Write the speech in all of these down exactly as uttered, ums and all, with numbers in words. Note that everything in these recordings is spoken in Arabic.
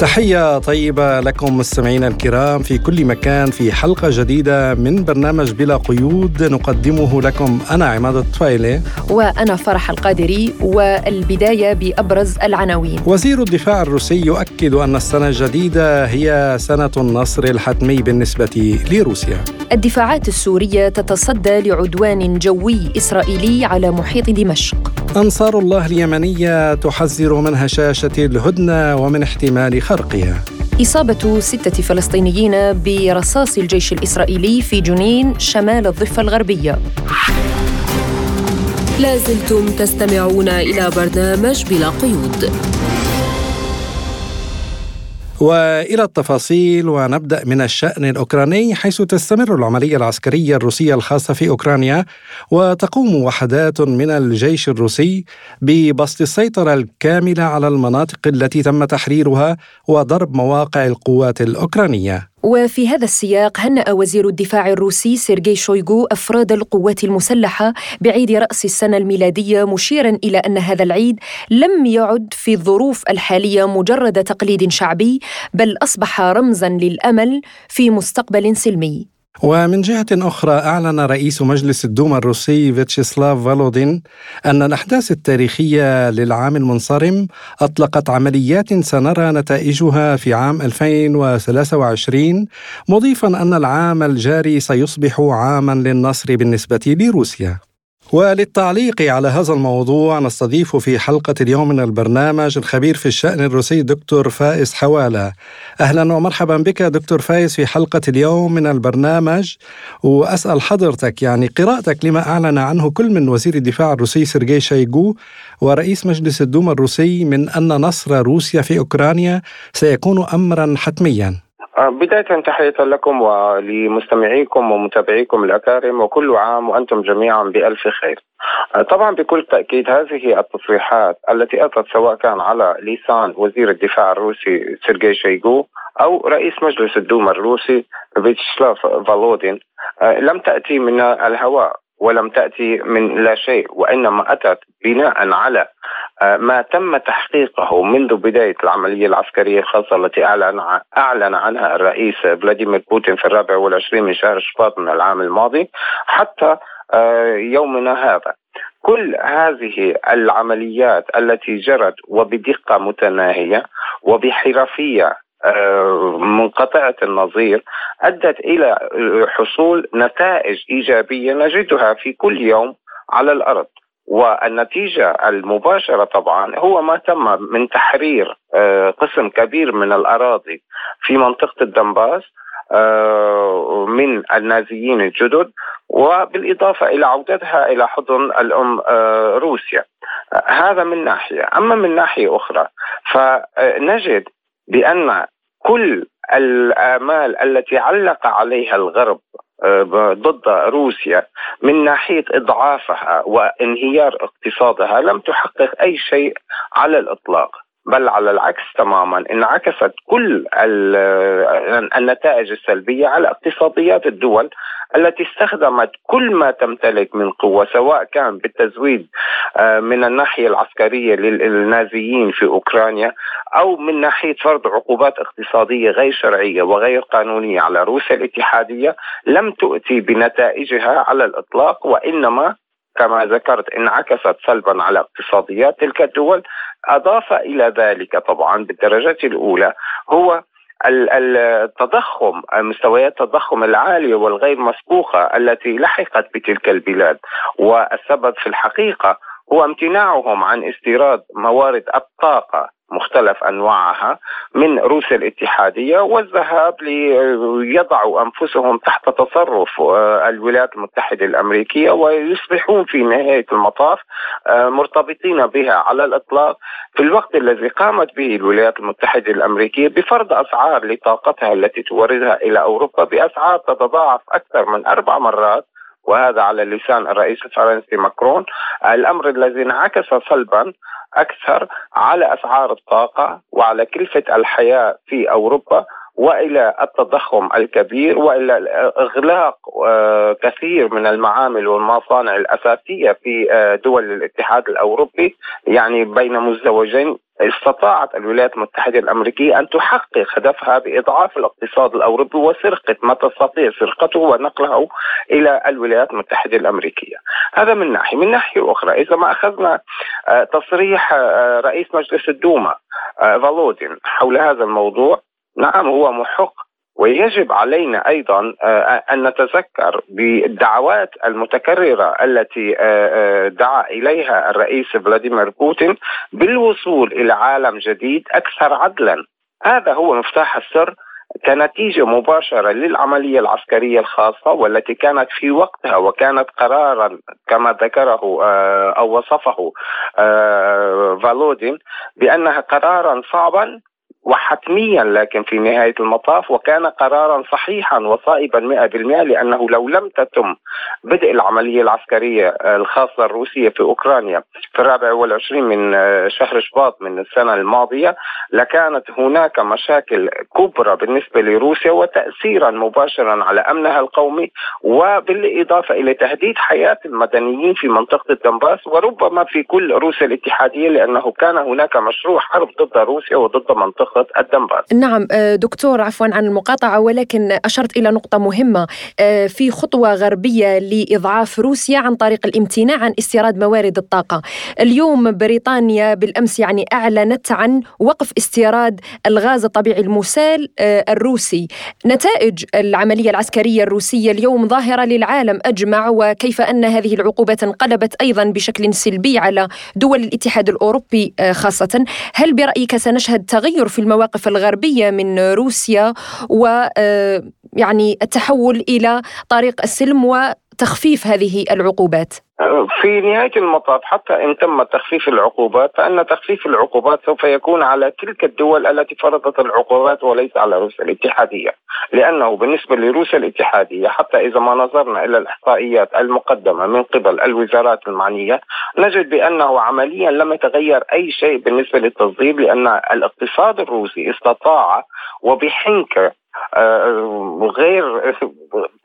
تحية طيبة لكم مستمعينا الكرام في كل مكان، في حلقة جديدة من برنامج بلا قيود نقدمه لكم أنا عماد الطفيلي وأنا فرح القادري. والبداية بأبرز العناوين. وزير الدفاع الروسي يؤكد أن السنة الجديدة هي سنة النصر الحتمي بالنسبة لروسيا. الدفاعات السورية تتصدى لعدوان جوي إسرائيلي على محيط دمشق. أنصار الله اليمنية تحذر من هشاشة الهدنة ومن احتمال خرقها. إصابة ستة فلسطينيين برصاص الجيش الإسرائيلي في جنين شمال الضفة الغربية. لازلتم تستمعون إلى برنامج بلا قيود. وإلى التفاصيل، ونبدأ من الشأن الأوكراني، حيث تستمر العملية العسكرية الروسية الخاصة في أوكرانيا، وتقوم وحدات من الجيش الروسي ببسط السيطرة الكاملة على المناطق التي تم تحريرها وضرب مواقع القوات الأوكرانية. وفي هذا السياق هنأ وزير الدفاع الروسي سيرغي شويغو أفراد القوات المسلحة بعيد رأس السنة الميلادية، مشيرا إلى أن هذا العيد لم يعد في الظروف الحالية مجرد تقليد شعبي، بل أصبح رمزا للأمل في مستقبل سلمي. ومن جهة أخرى، أعلن رئيس مجلس الدوما الروسي فياتشيسلاف فولودين أن الأحداث التاريخية للعام المنصرم أطلقت عمليات سنرى نتائجها في عام ألفين وثلاثة وعشرين، مضيفاً أن العام الجاري سيصبح عاماً للنصر بالنسبة لروسيا. وللتعليق على هذا الموضوع نستضيف في حلقة اليوم من البرنامج الخبير في الشأن الروسي دكتور فائز حوالة. أهلا ومرحبا بك دكتور فائز في حلقة اليوم من البرنامج، وأسأل حضرتك يعني قراءتك لما أعلن عنه كل من وزير الدفاع الروسي سيرغي شويغو ورئيس مجلس الدوما الروسي من أن نصر روسيا في أوكرانيا سيكون أمرا حتميا. بداية تحية لكم ولمستمعيكم ومتابعيكم الأكارم، وكل عام وأنتم جميعا بألف خير. طبعا بكل تأكيد هذه التصريحات التي أتت سواء كان على لسان وزير الدفاع الروسي سيرغي شويغو أو رئيس مجلس الدوما الروسي فياتشيسلاف فولودين لم تأتي من الهواء ولم تأتي من لا شيء، وإنما أتت بناء على ما تم تحقيقه منذ بداية العملية العسكرية الخاصة التي أعلن عنها الرئيس فلاديمير بوتين في الرابع والعشرين من شهر شباط من العام الماضي حتى يومنا هذا. كل هذه العمليات التي جرت وبدقة متناهية وبحرفية منقطعة النظير أدت إلى حصول نتائج إيجابية نجدها في كل يوم على الأرض، والنتيجة المباشرة طبعا هو ما تم من تحرير قسم كبير من الأراضي في منطقة الدنباس من النازيين الجدد، وبالإضافة إلى عودتها إلى حضن الأم روسيا. هذا من ناحية. أما من ناحية أخرى فنجد بأن كل الآمال التي علق عليها الغرب ضد روسيا من ناحية إضعافها وانهيار اقتصادها لم تحقق أي شيء على الإطلاق، بل على العكس تماما انعكست كل النتائج السلبية على اقتصاديات الدول التي استخدمت كل ما تمتلك من قوة، سواء كان بالتزويد من الناحية العسكرية للنازيين في أوكرانيا أو من ناحية فرض عقوبات اقتصادية غير شرعية وغير قانونية على روسيا الاتحادية، لم تؤتي بنتائجها على الإطلاق، وإنما كما ذكرت انعكست سلبا على اقتصاديات تلك الدول. أضاف إلى ذلك طبعا بالدرجة الأولى هو التضخم، مستويات التضخم العالية والغير مسبوقة التي لحقت بتلك البلاد، والسبب في الحقيقة هو امتناعهم عن استيراد موارد الطاقة مختلف أنواعها من روسيا الاتحادية والذهاب ليضعوا أنفسهم تحت تصرف الولايات المتحدة الأمريكية، ويصبحون في نهاية المطاف مرتبطين بها على الإطلاق، في الوقت الذي قامت به الولايات المتحدة الأمريكية بفرض أسعار لطاقتها التي توردها إلى أوروبا بأسعار تتضاعف أكثر من أربع مرات وهذا على لسان الرئيس الفرنسي ماكرون، الأمر الذي انعكس صلبا أكثر على أسعار الطاقة وعلى كلفة الحياة في أوروبا وإلى التضخم الكبير وإلى إغلاق كثير من المعامل والمصانع الأساسية في دول الاتحاد الأوروبي. يعني بين مزدوجين استطاعت الولايات المتحدة الأمريكية أن تحقق هدفها بإضعاف الاقتصاد الأوروبي وسرقة ما تستطيع سرقته ونقله إلى الولايات المتحدة الأمريكية. هذا من ناحية. من ناحية أخرى، إذا ما أخذنا تصريح رئيس مجلس الدوما فولودين حول هذا الموضوع، نعم هو محق، ويجب علينا أيضا أن نتذكر بالدعوات المتكررة التي دعا إليها الرئيس فلاديمير بوتين بالوصول إلى عالم جديد أكثر عدلا. هذا هو مفتاح السر كنتيجة مباشرة للعملية العسكرية الخاصة والتي كانت في وقتها وكانت قرارا كما ذكره أو وصفه فولودين بأنها قرارا صعبا وحتميا، لكن في نهاية المطاف وكان قرارا صحيحا وصائبا مئة بالمئة، لأنه لو لم تتم بدء العملية العسكرية الخاصة الروسية في أوكرانيا في الرابع والعشرين من شهر شباط من السنة الماضية لكانت هناك مشاكل كبرى بالنسبة لروسيا وتأثيرا مباشرا على أمنها القومي، وبالإضافة إلى تهديد حياة المدنيين في منطقة الدنباس وربما في كل روسيا الاتحادية، لأنه كان هناك مشروع حرب ضد روسيا وضد منطقة الدنباس. نعم دكتور، عفوا عن المقاطعة، ولكن أشرت إلى نقطة مهمة في خطوة غربية لإضعاف روسيا عن طريق الامتناع عن استيراد موارد الطاقة. اليوم بريطانيا بالأمس يعني أعلنت عن وقف استيراد الغاز الطبيعي المسال الروسي. نتائج العملية العسكرية الروسية اليوم ظاهرة للعالم أجمع، وكيف أن هذه العقوبات انقلبت أيضا بشكل سلبي على دول الاتحاد الأوروبي خاصة. هل برأيك سنشهد تغير في المواقف الغربية من روسيا ويعني التحول إلى طريق السلم وتخفيف هذه العقوبات؟ في نهاية المطاف حتى إن تم تخفيف العقوبات فإن تخفيف العقوبات سوف يكون على تلك الدول التي فرضت العقوبات وليس على روسيا الاتحادية، لأنه بالنسبة لروسيا الاتحادية حتى إذا ما نظرنا إلى الإحصائيات المقدمة من قبل الوزارات المعنية نجد بأنه عمليا لم يتغير أي شيء بالنسبة للتصدير، لأن الاقتصاد الروسي استطاع وبحنكة غير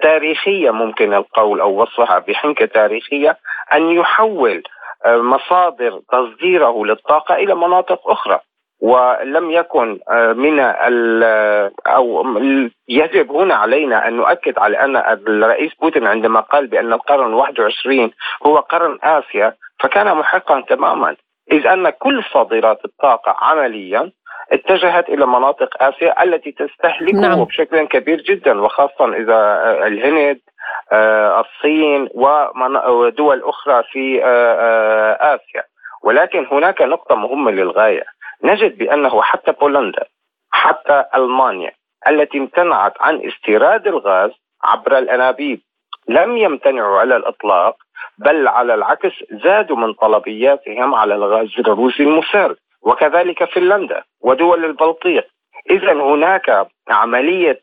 تاريخية ممكن القول أو وصفها بحنكة تاريخية أن يحول مصادر تصديره للطاقة إلى مناطق أخرى، ولم يكن من أو يجب هنا علينا أن نؤكد على أن الرئيس بوتين عندما قال بأن القرن الواحد والعشرين هو قرن آسيا فكان محقا تماما، إذ أن كل صادرات الطاقة عمليا اتجهت إلى مناطق آسيا التي تستهلكه نعم. بشكل كبير جدا، وخاصة إذا الهند الصين ودول أخرى في آسيا. ولكن هناك نقطة مهمة للغاية، نجد بأنه حتى بولندا حتى ألمانيا التي امتنعت عن استيراد الغاز عبر الأنابيب لم يمتنعوا على الإطلاق، بل على العكس زادوا من طلبياتهم على الغاز الروسي المسال، وكذلك فنلندا ودول البلطيق. إذن هناك عملية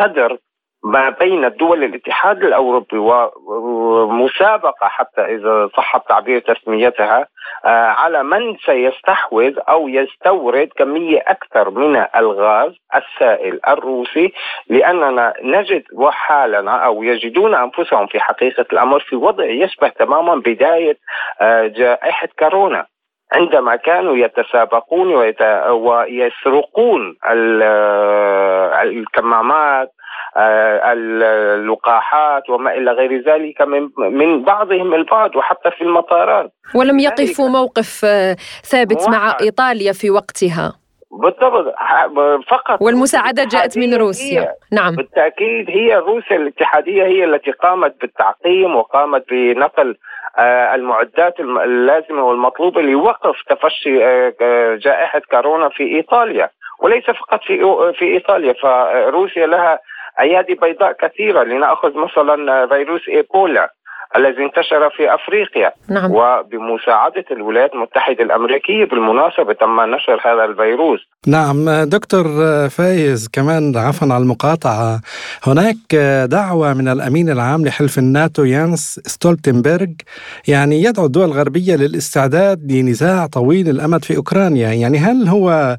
غدر ما بين الدول الاتحاد الأوروبي ومسابقة حتى إذا صح التعبير تسميتها على من سيستحوذ أو يستورد كمية أكثر من الغاز السائل الروسي، لأننا نجد وحالنا أو يجدون أنفسهم في حقيقة الأمر في وضع يشبه تماما بداية جائحة كورونا عندما كانوا يتسابقون ويت... ويسرقون ال... الكمامات اللقاحات وما إلى غير ذلك من... من بعضهم البعض وحتى في المطارات، ولم يقفوا موقف ثابت واحد. مع إيطاليا في وقتها بالضبط فقط، والمساعدة جاءت من روسيا هي. نعم بالتأكيد هي روسيا الاتحادية هي التي قامت بالتعقيم وقامت بنقل المعدات اللازمة والمطلوبة لوقف تفشي جائحة كورونا في إيطاليا، وليس فقط في في إيطاليا. فروسيا لها أيادي بيضاء كثيرة، لنأخذ مثلا فيروس إيبولا الذي انتشر في أفريقيا. نعم. وبمساعدة الولايات المتحدة الأمريكية بالمناسبة تم نشر هذا الفيروس. نعم دكتور فايز، كمان عفوا على المقاطعة، هناك دعوة من الأمين العام لحلف الناتو يانس ستولتنبرغ يعني يدعو الدول الغربية للاستعداد لنزاع طويل الأمد في أوكرانيا، يعني هل هو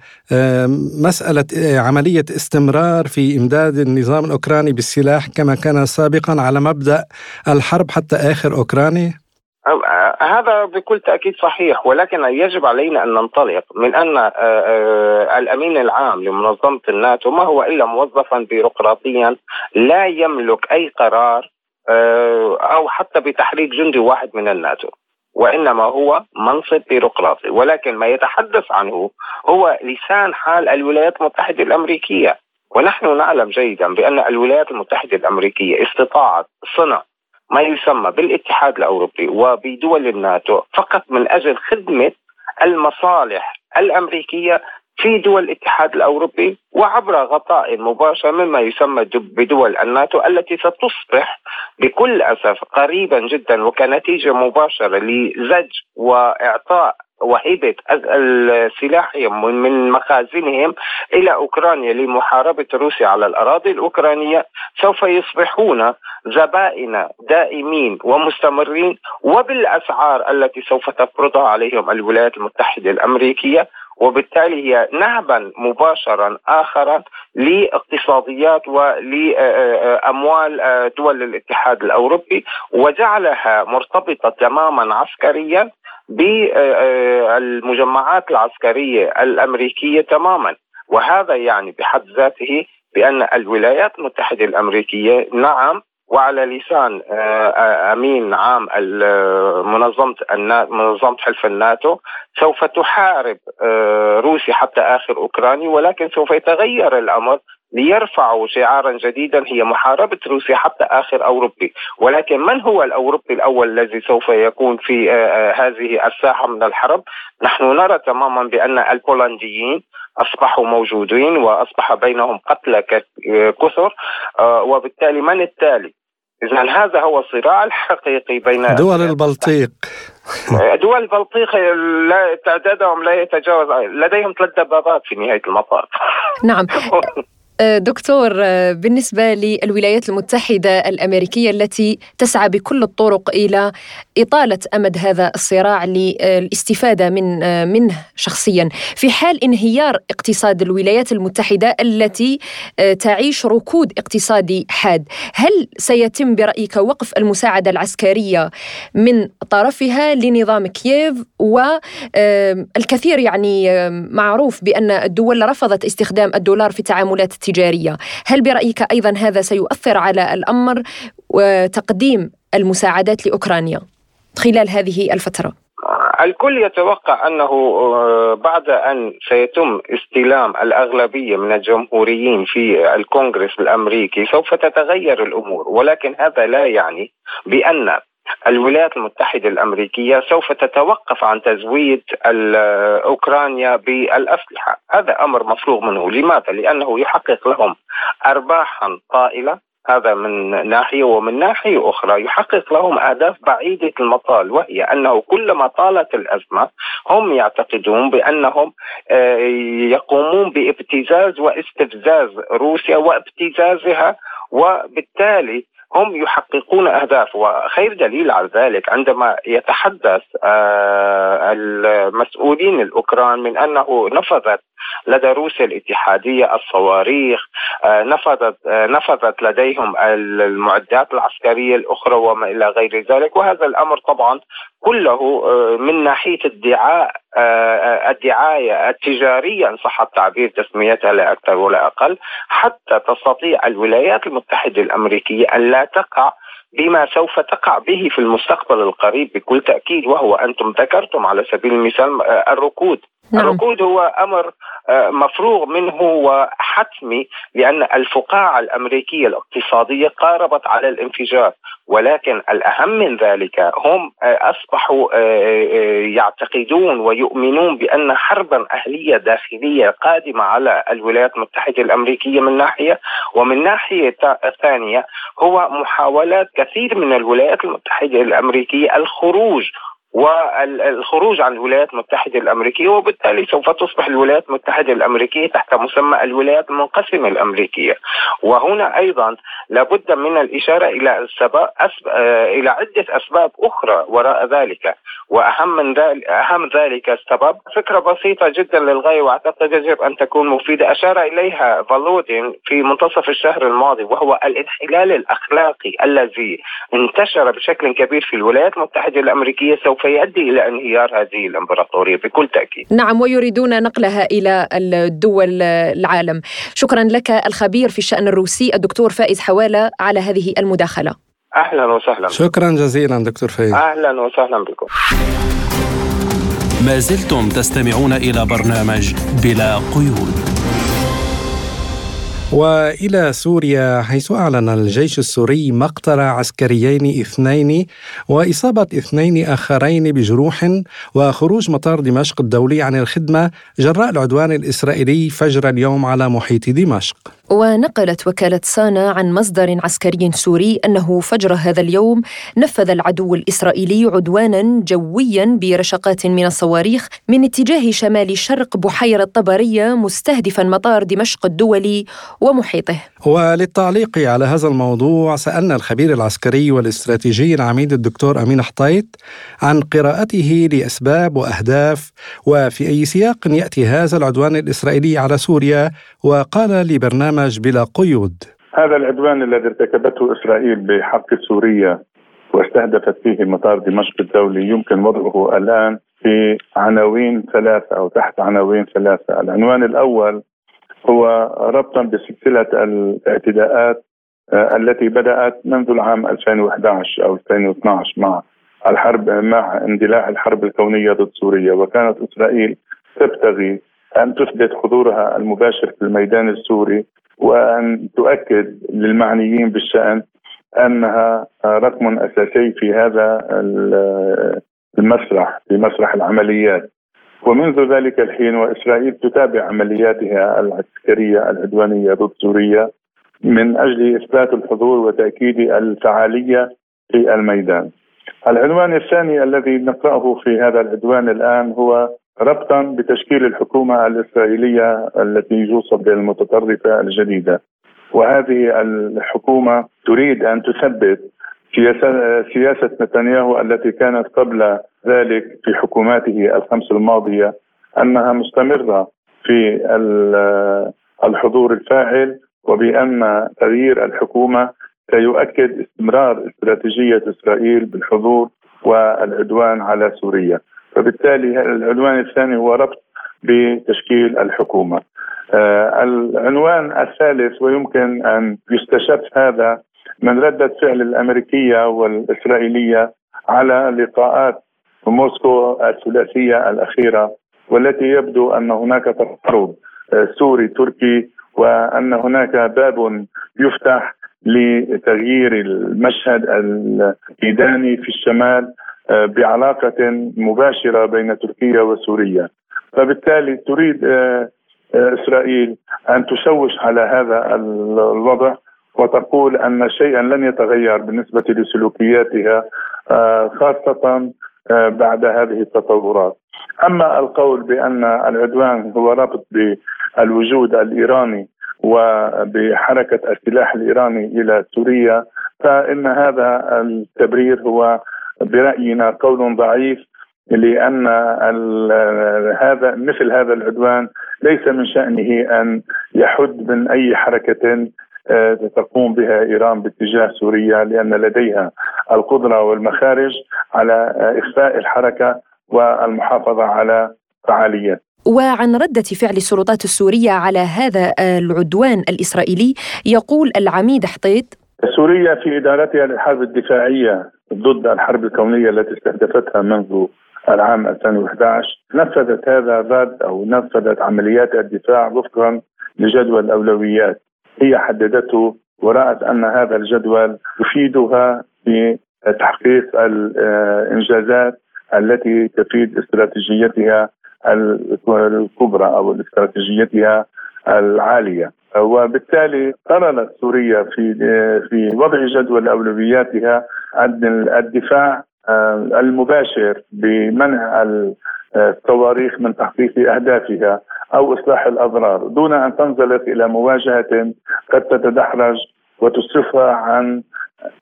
مسألة عملية استمرار في إمداد النظام الأوكراني بالسلاح كما كان سابقا على مبدأ الحرب حتى آخر أوكراني؟ هذا بكل تأكيد صحيح، ولكن يجب علينا أن ننطلق من أن الأمين العام لمنظمة الناتو ما هو إلا موظفا بيروقراطيا لا يملك أي قرار أو حتى بتحريك جندي واحد من الناتو، وإنما هو منصب بيروقراطي، ولكن ما يتحدث عنه هو لسان حال الولايات المتحدة الأمريكية. ونحن نعلم جيدا بأن الولايات المتحدة الأمريكية استطاعت صنع ما يسمى بالاتحاد الأوروبي وبدول الناتو فقط من أجل خدمة المصالح الأمريكية في دول الاتحاد الأوروبي وعبر غطاء مباشر مما يسمى بدول الناتو التي ستصبح بكل أسف قريبا جدا وكنتيجة مباشرة لزج وإعطاء وهيبة السلاح من مخازنهم إلى أوكرانيا لمحاربة روسيا على الأراضي الأوكرانية، سوف يصبحون زبائن دائمين ومستمرين وبالأسعار التي سوف تفرضها عليهم الولايات المتحدة الأمريكية، وبالتالي هي نهبا مباشرا آخرا لاقتصاديات ولأموال دول الاتحاد الأوروبي، وجعلها مرتبطة تماما عسكريا بالمجمعات العسكرية الأمريكية تماما. وهذا يعني بحد ذاته بأن الولايات المتحدة الأمريكية نعم وعلى لسان أمين عام منظمة منظمة حلف الناتو سوف تحارب روسيا حتى آخر أوكراني، ولكن سوف يتغير الأمر ليرفعوا شعارا جديدا هي محاربة روسيا حتى آخر أوروبي، ولكن من هو الأوروبي الأول الذي سوف يكون في هذه الساحة من الحرب؟ نحن نرى تماما بأن البولنديين أصبحوا موجودين وأصبح بينهم قتلى كثر، وبالتالي من التالي؟ إذن هذا هو الصراع الحقيقي بين دول البلطيق. دول البلطيق لا تعدادهم لا يتجاوز، لديهم ثلاث دبابات في نهاية المطاف. نعم دكتور، بالنسبة للولايات المتحدة الأمريكية التي تسعى بكل الطرق إلى إطالة أمد هذا الصراع للاستفادة من منه شخصيا، في حال انهيار اقتصاد الولايات المتحدة التي تعيش ركود اقتصادي حاد، هل سيتم برأيك وقف المساعدة العسكرية من طرفها لنظام كييف؟ والكثير يعني معروف بأن الدول رفضت استخدام الدولار في تعاملات التجارية، هل برأيك أيضا هذا سيؤثر على الأمر وتقديم المساعدات لأوكرانيا خلال هذه الفترة؟ الكل يتوقع أنه بعد أن سيتم استلام الأغلبية من الجمهوريين في الكونغرس الأمريكي سوف تتغير الأمور، ولكن هذا لا يعني بأن الولايات المتحدة الأمريكية سوف تتوقف عن تزويد أوكرانيا بالأسلحة. هذا أمر مفروغ منه. لماذا؟ لأنه يحقق لهم أرباحا طائلة، هذا من ناحية، ومن ناحية أخرى يحقق لهم أهداف بعيدة المطال، وهي أنه كلما طالت الأزمة هم يعتقدون بأنهم يقومون بابتزاز واستفزاز روسيا وابتزازها، وبالتالي هم يحققون أهداف. وخير دليل على ذلك عندما يتحدث المسؤولين الأوكران من أنه نفذت لدى روسيا الاتحادية الصواريخ، نفذت نفذت لديهم المعدات العسكرية الأخرى وما إلى غير ذلك. وهذا الأمر طبعا كله من ناحية الدعاء الدعاية التجارية إن صح التعبير تسميتها لا أكثر ولا أقل، حتى تستطيع الولايات المتحدة الأمريكية أن لا تقع بما سوف تقع به في المستقبل القريب بكل تأكيد، وهو أنتم ذكرتم على سبيل المثال الركود. نعم. الركود هو أمر مفروغ منه وحتمي، لأن الفقاعة الأمريكية الاقتصادية قاربت على الانفجار، ولكن الأهم من ذلك هم أصبحوا يعتقدون ويؤمنون بأن حربا أهلية داخلية قادمة على الولايات المتحدة الأمريكية من ناحية، ومن ناحية ثانية هو محاولات كثير من الولايات المتحدة الأمريكية الخروج والخروج عن الولايات المتحدة الأمريكية، وبالتالي سوف تصبح الولايات المتحدة الأمريكية تحت مسمى الولايات المنقسمة الأمريكية. وهنا أيضا لابد من الإشارة إلى السبب أسب... إلى عدة أسباب أخرى وراء ذلك، وأهم من ذلك أهم ذلك السبب فكرة بسيطة جدا للغاية وأعتقد يجب أن تكون مفيدة، أشار إليها فولودين في منتصف الشهر الماضي، وهو الانحلال الأخلاقي الذي انتشر بشكل كبير في الولايات المتحدة الأمريكية سوف فيؤدي إلى انهيار هذه الإمبراطورية بكل تأكيد. نعم، ويريدون نقلها إلى الدول العالم. شكرا لك الخبير في الشأن الروسي الدكتور فائز حوالة على هذه المداخلة. أهلا وسهلا. شكرا جزيلا دكتور فائز. أهلا وسهلا بكم. ما زلتم تستمعون إلى برنامج بلا قيود. وإلى سوريا، حيث أعلن الجيش السوري مقتل عسكريين اثنين وإصابة اثنين آخرين بجروح وخروج مطار دمشق الدولي عن الخدمة جراء العدوان الإسرائيلي فجر اليوم على محيط دمشق. ونقلت وكالة سانا عن مصدر عسكري سوري أنه فجر هذا اليوم نفذ العدو الإسرائيلي عدوانا جويا برشقات من الصواريخ من اتجاه شمال شرق بحيرة طبرية مستهدفا مطار دمشق الدولي ومحيطه. وللتعليق على هذا الموضوع سألنا الخبير العسكري والاستراتيجي العميد الدكتور أمين حطيط عن قراءته لأسباب وأهداف وفي أي سياق يأتي هذا العدوان الإسرائيلي على سوريا، وقال لبرنامج بلا قيود: هذا العدوان الذي ارتكبته إسرائيل بحرب سوريا واستهدفت فيه مطار دمشق الدولي يمكن وضعه الآن في عناوين ثلاثة أو تحت عناوين ثلاثة. العنوان الأول هو ربطا بسلسلة الاعتداءات التي بدأت منذ العام ألفين وإحدى عشر أو ألفين واثنا عشر مع الحرب مع اندلاع الحرب الكونية ضد سوريا، وكانت إسرائيل تبتغي أن تثبت حضورها المباشر في الميدان السوري وأن تؤكد للمعنيين بالشأن أنها رقم أساسي في هذا المسرح في مسرح العمليات. ومنذ ذلك الحين وإسرائيل تتابع عملياتها العسكرية العدوانية ضد سوريا من أجل إثبات الحضور وتأكيد الفعالية في الميدان. العنوان الثاني الذي نقرأه في هذا العدوان الآن هو ربطا بتشكيل الحكومة الإسرائيلية التي يوصف للمتطرفة الجديدة، وهذه الحكومة تريد أن تثبت سياسة نتنياهو التي كانت قبل ذلك في حكوماته الخمس الماضية أنها مستمرة في الحضور الفاعل، وبأن تغيير الحكومة سيؤكد استمرار استراتيجية إسرائيل بالحضور والعدوان على سوريا. فبالتالي العنوان الثاني هو ربط بتشكيل الحكومة. العنوان الثالث، ويمكن أن يستشف هذا من ردة فعل الأمريكية والإسرائيلية على لقاءات موسكو الثلاثية الأخيرة، والتي يبدو أن هناك تقارب سوري تركي وأن هناك باب يفتح لتغيير المشهد الميداني في الشمال بعلاقة مباشرة بين تركيا وسوريا. فبالتالي تريد إسرائيل أن تشوش على هذا الوضع وتقول أن شيئا لن يتغير بالنسبة لسلوكياتها خاصة بعد هذه التطورات. أما القول بأن العدوان هو رابط بالوجود الإيراني وبحركة السلاح الإيراني إلى سوريا، فإن هذا التبرير هو برأينا قول ضعيف، لأن هذا مثل هذا العدوان ليس من شأنه أن يحد من أي حركة تقوم بها إيران باتجاه سوريا، لأن لديها القدرة والمخارج على إخفاء الحركة والمحافظة على فعالية. وعن ردة فعل السلطات السورية على هذا العدوان الإسرائيلي يقول العميد حطيط: سوريا في إدارتها للحرب الدفاعية ضد الحرب الكونية التي استهدفتها منذ العام ألفين وأحد عشر، نفذت هذا الرد أو نفذت عمليات الدفاع وفقا لجدول الأولويات هي حددته، ورأت أن هذا الجدول يفيدها في تحقيق الإنجازات التي تفيد استراتيجيتها الكبرى أو استراتيجيتها العالية. وبالتالي قررت سوريا في في وضع جدول أولوياتها الدفاع المباشر بمنع الصواريخ من تحقيق أهدافها أو إصلاح الأضرار، دون أن تنزلق إلى مواجهة قد تتدحرج وتصرفها عن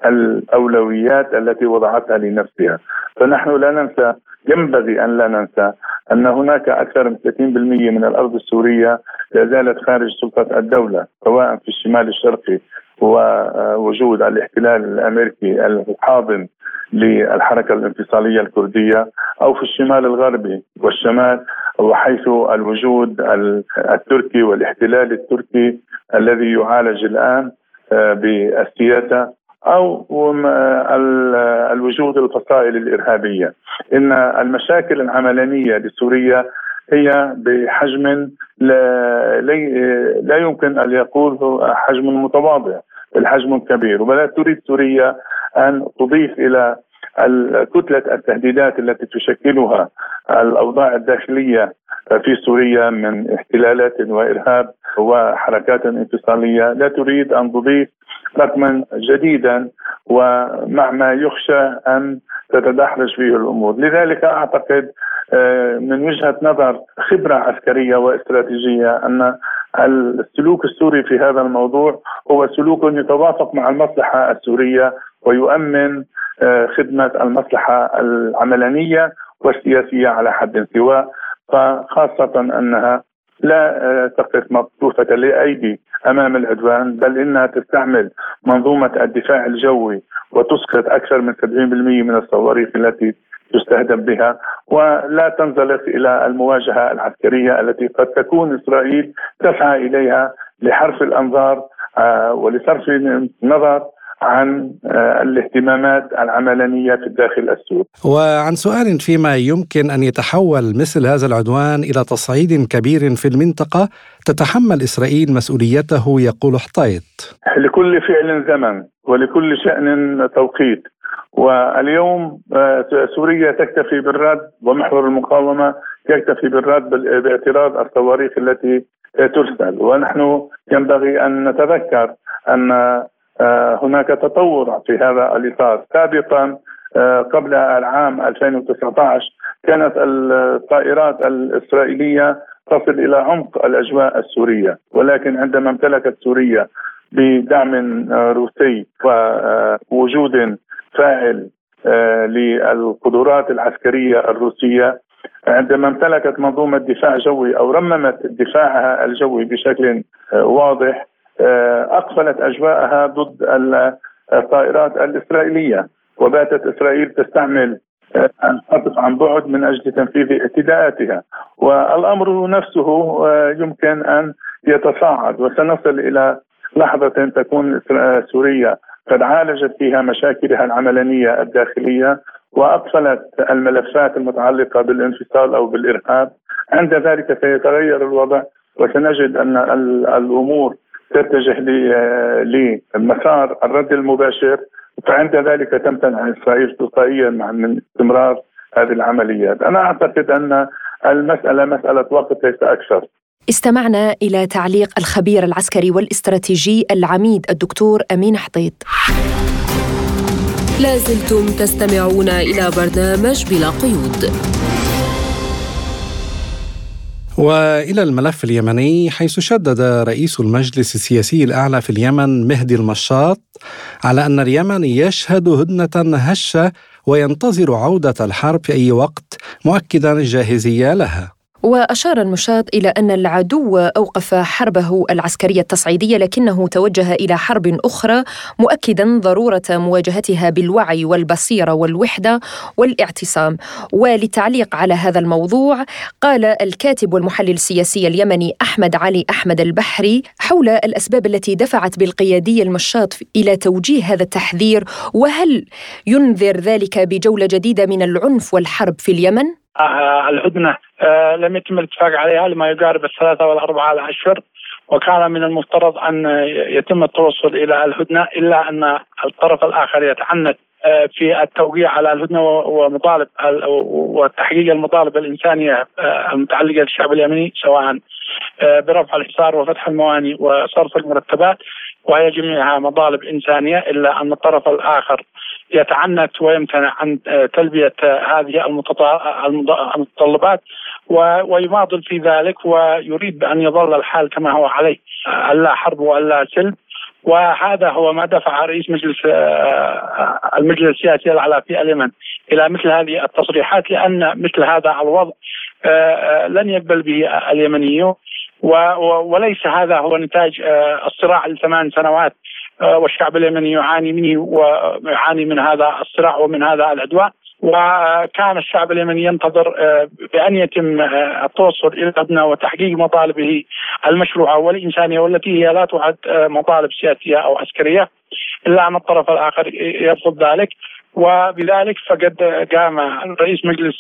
الأولويات التي وضعتها لنفسها. فنحن لا ننسى، ينبغي أن لا ننسى أن هناك أكثر من ثلاثين بالمئة من الأرض السورية لا زالت خارج سلطة الدولة، سواء في الشمال الشرقي ووجود الاحتلال الأمريكي الحاضن للحركة الانفصالية الكردية، أو في الشمال الغربي والشمال وحيث الوجود التركي والاحتلال التركي الذي يعالج الآن بالسياسة، أو الوجود الفصائل الإرهابية. إن المشاكل العملانية لسوريا هي بحجم لا, لا يمكن أن يقول حجم متواضع، الحجم الكبير. ولا تريد سوريا أن تضيف إلى كتلة التهديدات التي تشكلها الأوضاع الداخلية في سوريا من احتلالات وإرهاب وحركات انفصالية، لا تريد أن تضيف رقما جديدا ومع ما يخشى أن تتدحرج فيه الأمور. لذلك أعتقد من وجهة نظر خبرة عسكرية واستراتيجية أن السلوك السوري في هذا الموضوع هو سلوك يتوافق مع المصلحة السورية ويؤمن خدمة المصلحة العملانية والسياسية على حد سواء، فخاصة أنها لا تقف مكفوفة الأيدي أمام العدوان، بل إنها تستعمل منظومة الدفاع الجوي وتسقط أكثر من سبعين بالمئة من الصواريخ التي تستهدف بها، ولا تنزلق إلى المواجهة العسكرية التي قد تكون إسرائيل تسعى إليها لحرف الأنظار ولصرف النظر عن الاهتمامات العملانية في الداخل السوري. وعن سؤال فيما يمكن أن يتحول مثل هذا العدوان إلى تصعيد كبير في المنطقة تتحمل إسرائيل مسؤوليته، يقول حطيط: لكل فعل زمن ولكل شأن توقيت، واليوم سوريا تكتفي بالرد، ومحور المقاومة يكتفي بالرد باعتراض الصواريخ التي ترسل. ونحن ينبغي أن نتذكر أن هناك تطور في هذا الإطار. سابقا قبل العام ألفين وتسعة عشر كانت الطائرات الإسرائيلية تصل إلى عمق الأجواء السورية، ولكن عندما امتلكت سوريا بدعم روسي ووجود فاعل للقدرات العسكرية الروسية، عندما امتلكت منظومة دفاع جوي أو رممت دفاعها الجوي بشكل واضح، أقفلت أجواءها ضد الطائرات الإسرائيلية، وباتت إسرائيل تستعمل القصف عن بعد من أجل تنفيذ اعتداءاتها. والأمر نفسه يمكن أن يتصاعد، وسنصل إلى لحظة تكون سوريا قد عالجت فيها مشاكلها العملانية الداخلية وأقفلت الملفات المتعلقة بالانفصال أو بالإرهاب. عند ذلك سيتغير الوضع، وسنجد أن الأمور تتجه لمسار الرد المباشر، فعند ذلك تمتنع إسرائيل تلقائيا من استمرار هذه العمليات. أنا أعتقد أن المسألة مسألة وقت ليس أكثر. استمعنا إلى تعليق الخبير العسكري والاستراتيجي العميد الدكتور أمين حطيط. لازلتم تستمعون إلى برنامج بلا قيود. وإلى الملف اليمني، حيث شدد رئيس المجلس السياسي الأعلى في اليمن مهدي المشاط على أن اليمن يشهد هدنة هشة وينتظر عودة الحرب في أي وقت، مؤكدا الجاهزية لها. وأشار المشاط إلى أن العدو أوقف حربه العسكرية التصعيدية لكنه توجه إلى حرب أخرى، مؤكدا ضرورة مواجهتها بالوعي والبصيرة والوحدة والاعتصام. وللتعليق على هذا الموضوع قال الكاتب والمحلل السياسي اليمني أحمد علي أحمد البحري حول الأسباب التي دفعت بالقيادية المشاط إلى توجيه هذا التحذير، وهل ينذر ذلك بجولة جديدة من العنف والحرب في اليمن؟ آه الهدنة آه لم يتم الاتفاق عليها لما يقارب الثلاثة والأربعة الأشهر، وكان من المفترض أن يتم التوصل إلى الهدنة، إلا أن الطرف الآخر يتعنت آه في التوقيع على الهدنة ومطالب وتحقيق المطالب الإنسانية آه المتعلقة بالشعب اليمني، سواء آه برفع الحصار وفتح الموانئ وصرف المرتبات، وهي جميعها مطالب إنسانية، إلا أن الطرف الآخر يتعنت ويمتنع عن تلبية هذه المتطلبات ويماطل في ذلك، ويريد أن يظل الحال كما هو عليه، ألا حرب وألا سلم. وهذا هو ما دفع رئيس مجلس المجلس السياسي الأعلى في اليمن إلى مثل هذه التصريحات، لأن مثل هذا الوضع لن يقبل به اليمنيون، وليس هذا هو نتاج الصراع لثمان سنوات والشعب اليمني يعاني منه ويعاني من هذا الصراع ومن هذا العدوان. وكان الشعب اليمني ينتظر بأن يتم التوصل إلى هدنة وتحقيق مطالبه المشروعة والإنسانية، والتي هي لا تعد مطالب سياسية أو عسكرية، إلا أن الطرف الآخر يرفض ذلك. وبذلك فقد قام رئيس مجلس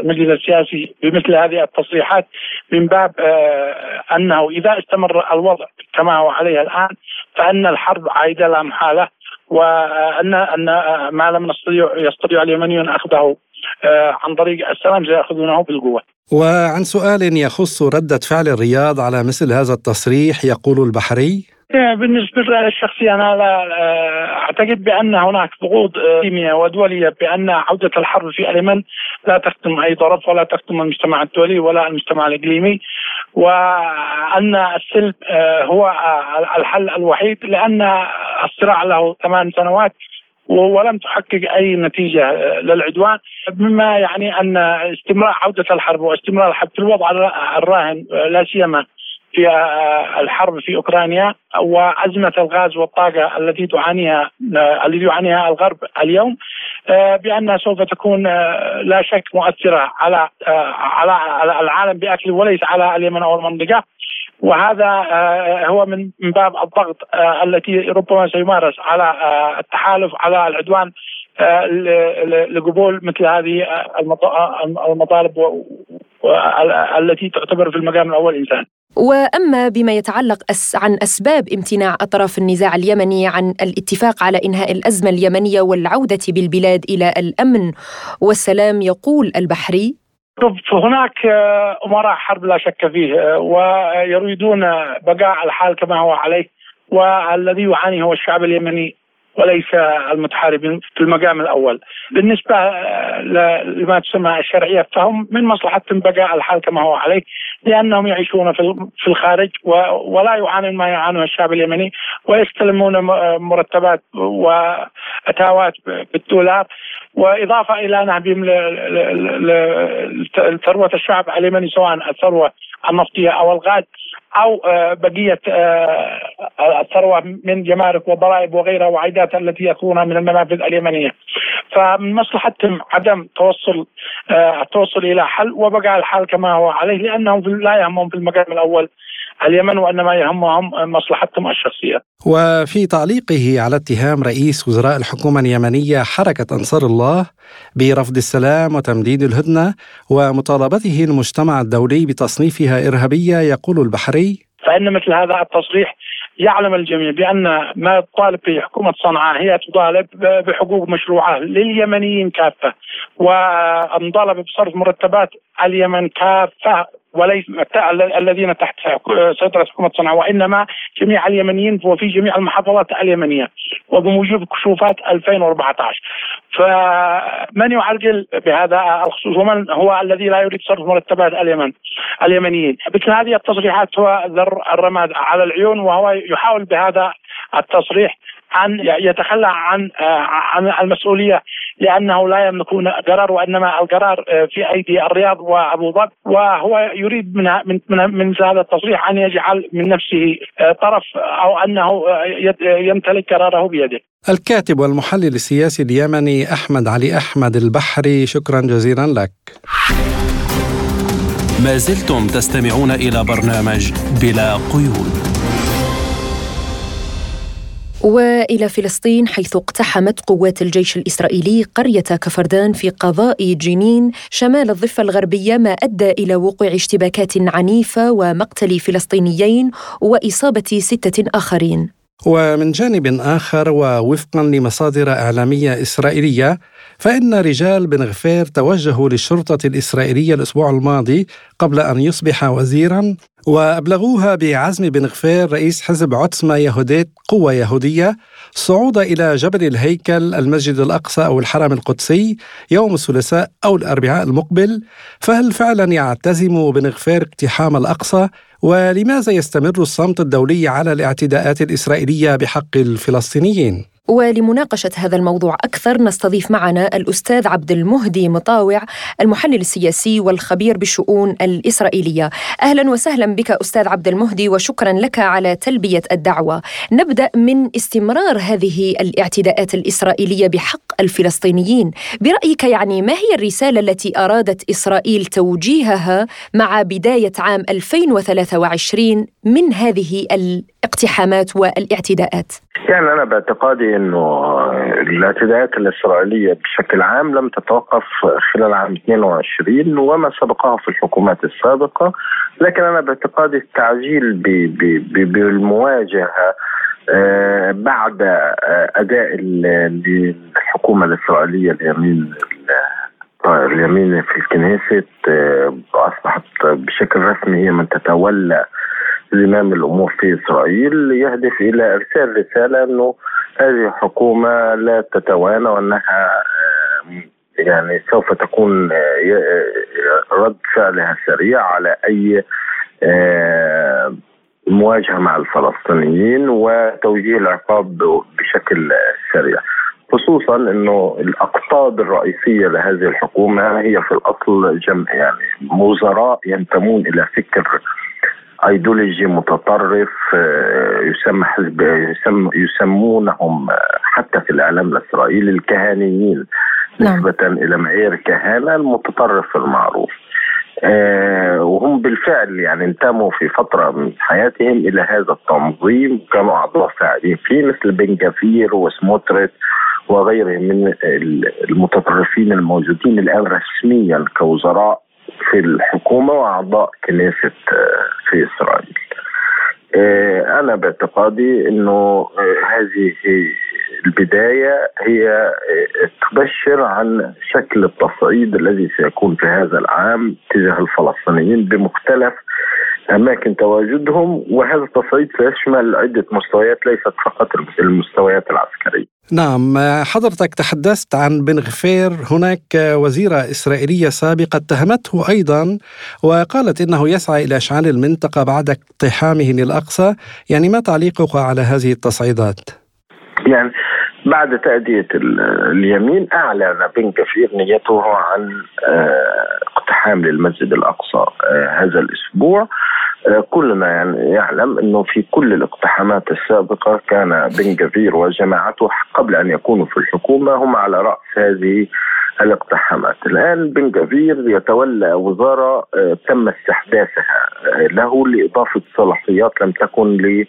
المجلس السياسي بمثل هذه التصريحات من باب أنه إذا استمر الوضع كما هو عليه الآن فأن الحرب عائدة لا محالة، وأن أن ما لم يستطيع اليمنيون أخذه عن طريق السلام سيأخذونه بالقوة. وعن سؤال يخص ردة فعل الرياض على مثل هذا التصريح يقول البحري: بالنسبة للشخصي أنا لا أعتقد بأن هناك ضغوط دولية ودولية بأن عودة الحرب في اليمن لا تخدم أي طرف، ولا تخدم المجتمع الدولي ولا المجتمع الإقليمي، وأن السلم هو الحل الوحيد، لأن الصراع له ثمان سنوات ولم تحقق أي نتيجة للعدوان، مما يعني أن استمرار عودة الحرب واستمرار الحرب في الوضع الراهن لا سيما في الحرب في أوكرانيا وأزمة الغاز والطاقة التي تعانيها التي يعانيها الغرب اليوم، بأنها سوف تكون لا شك مؤثرة على على العالم بأكله وليس على اليمن أو المنطقة. وهذا هو من باب الضغط التي ربما سيمارس على التحالف على العدوان لقبول مثل هذه المطالب التي تعتبر في المقام الأول إنسان. وأما بما يتعلق عن أسباب امتناع أطراف النزاع اليمني عن الاتفاق على إنهاء الأزمة اليمنية والعودة بالبلاد إلى الأمن والسلام، يقول البحري: هناك أمراء حرب لا شك فيه ويريدون بقاء الحال كما هو عليه، والذي يعاني هو الشعب اليمني وليس المتحاربين في المقام الأول. بالنسبة لما تسمى الشرعية فهم من مصلحتهم بقاء الحال كما هو عليه، لأنهم يعيشون في الخارج ولا يعانون ما يعانيه الشعب اليمني، ويستلمون مرتبات وأتاوات بالدولار، وإضافة إلى نهبهم لثروة الشعب اليمني سواء الثروة النفطية أو الغاز أو بقية الثروة من جمارك وضرائب وغيرها وعائدات التي يأخذونها من المنافذ اليمنية. فمن مصلحتهم عدم توصل التوصل إلى حل وبقاء الحال كما هو عليه، لأنهم لا يهمهم في المقام الأول اليمن، وإنما يهمهم مصلحتهم الشخصية. وفي تعليقه على اتهام رئيس وزراء الحكومة اليمنية حركة أنصار الله برفض السلام وتمديد الهدنة ومطالبته المجتمع الدولي بتصنيفها إرهابية، يقول البحري: فإن مثل هذا التصريح يعلم الجميع بأن ما تطالب به حكومة صنعاء هي تطالب بحقوق مشروعة لليمنيين كافة، ومطالبة بصرف مرتبات اليمن كافة، وليس الذين تحت سيطرة حكومة صنعاء، وإنما جميع اليمنيين وفي جميع المحافظات اليمنية وبموجب كشوفات ألفين وأربعة عشر. فمن يعرقل بهذا الخصوص ومن هو الذي لا يريد صرف مرتبات اليمن اليمنيين؟ مثل هذه التصريحات هو ذر الرماد على العيون، وهو يحاول بهذا التصريح أن يتخلى عن عن المسؤولية لأنه لا يملكون قرار، وإنما القرار في أيدي الرياض وأبو ظبي، وهو يريد من من من هذا التصريح أن يجعل من نفسه طرف أو أنه يمتلك قراره بيده. الكاتب والمحلل السياسي اليمني أحمد علي أحمد البحري، شكرا جزيلا لك. ما زلتم تستمعون إلى برنامج بلا قيود. وإلى فلسطين، حيث اقتحمت قوات الجيش الإسرائيلي قرية كفردان في قضاء جنين شمال الضفة الغربية، ما أدى إلى وقوع اشتباكات عنيفة ومقتل فلسطينيين وإصابة ستة آخرين. ومن جانب آخر، ووفقا لمصادر إعلامية إسرائيلية، فإن رجال بن غفير توجهوا للشرطة الإسرائيلية الأسبوع الماضي قبل أن يصبح وزيرا، وأبلغوها بعزم بن غفير رئيس حزب عتمة يهوديت قوة يهودية صعود إلى جبل الهيكل المسجد الأقصى أو الحرم القدسي يوم الثلاثاء أو الأربعاء المقبل. فهل فعلا يعتزم بن غفير اقتحام الأقصى؟ ولماذا يستمر الصمت الدولي على الاعتداءات الإسرائيلية بحق الفلسطينيين؟ ولمناقشة هذا الموضوع أكثر نستضيف معنا الأستاذ عبد المهدي مطاوع، المحلل السياسي والخبير بالشؤون الإسرائيلية. أهلا وسهلا بك أستاذ عبد المهدي، وشكرا لك على تلبية الدعوة. نبدأ من استمرار هذه الاعتداءات الإسرائيلية بحق الفلسطينيين. برأيك يعني ما هي الرسالة التي أرادت إسرائيل توجيهها مع بداية عام ألفين وثلاثة وعشرين من هذه الاقتحامات والاعتداءات؟ يعني أنا باعتقادي أنه الاعتداءات الإسرائيلية بشكل عام لم تتوقف خلال عام اثنين وعشرين وما سبقها في الحكومات السابقة، لكن أنا باعتقادي التعجيل بالمواجهة بعد أداء الحكومة الإسرائيلية اليمين اليمين في الكنيست أصبحت بشكل رسمي هي من تتولى زمام الأمور في إسرائيل، يهدف إلى إرسال رسالة أنه هذه الحكومة لا تتوانى، وأنها يعني سوف تكون رد فعلها سريع على أي مواجهة مع الفلسطينيين وتوجيه العقاب بشكل سريع، خصوصا أنه الأقطاب الرئيسية لهذه الحكومة هي في الأصل جمع يعني وزراء ينتمون إلى فكر ايديولوجي متطرف يسمى حزب يسم يسمونهم حتى في الاعلام الاسرائيلي الكهانيين، نسبة الى معايير كهانة المتطرف المعروف، وهم بالفعل يعني انتموا في فترة من حياتهم الى هذا التنظيم، كانوا اعضاء فاعلين فيه مثل بن غفير وسموتريت وغيرهم من المتطرفين الموجودين الان رسميا كوزراء في الحكومة وأعضاء كنيسة في إسرائيل. أنا باعتقادي أنه هذه البداية هي تبشر عن شكل التصعيد الذي سيكون في هذا العام تجاه الفلسطينيين بمختلف أماكن تواجدهم، وهذا التصعيد سيشمل عدة مستويات ليست فقط المستويات العسكرية. نعم، حضرتك تحدثت عن بن غفير، هناك وزيرة إسرائيلية سابقة اتهمته أيضا وقالت إنه يسعى إلى إشعال المنطقة بعد اقتحامه للأقصى. يعني ما تعليقك على هذه التصعيدات؟ يعني بعد تأدية اليمين أعلن بن غفير نيته عن اقتحام للمسجد الأقصى هذا الأسبوع. كلنا يعني يعلم أنه في كل الاقتحامات السابقة كان بن غفير وجماعته قبل أن يكونوا في الحكومة هم على رأس هذه الاقتحامات. الآن بن غفير يتولى وزارة تم استحداثها له لإضافة صلاحيات لم تكن ل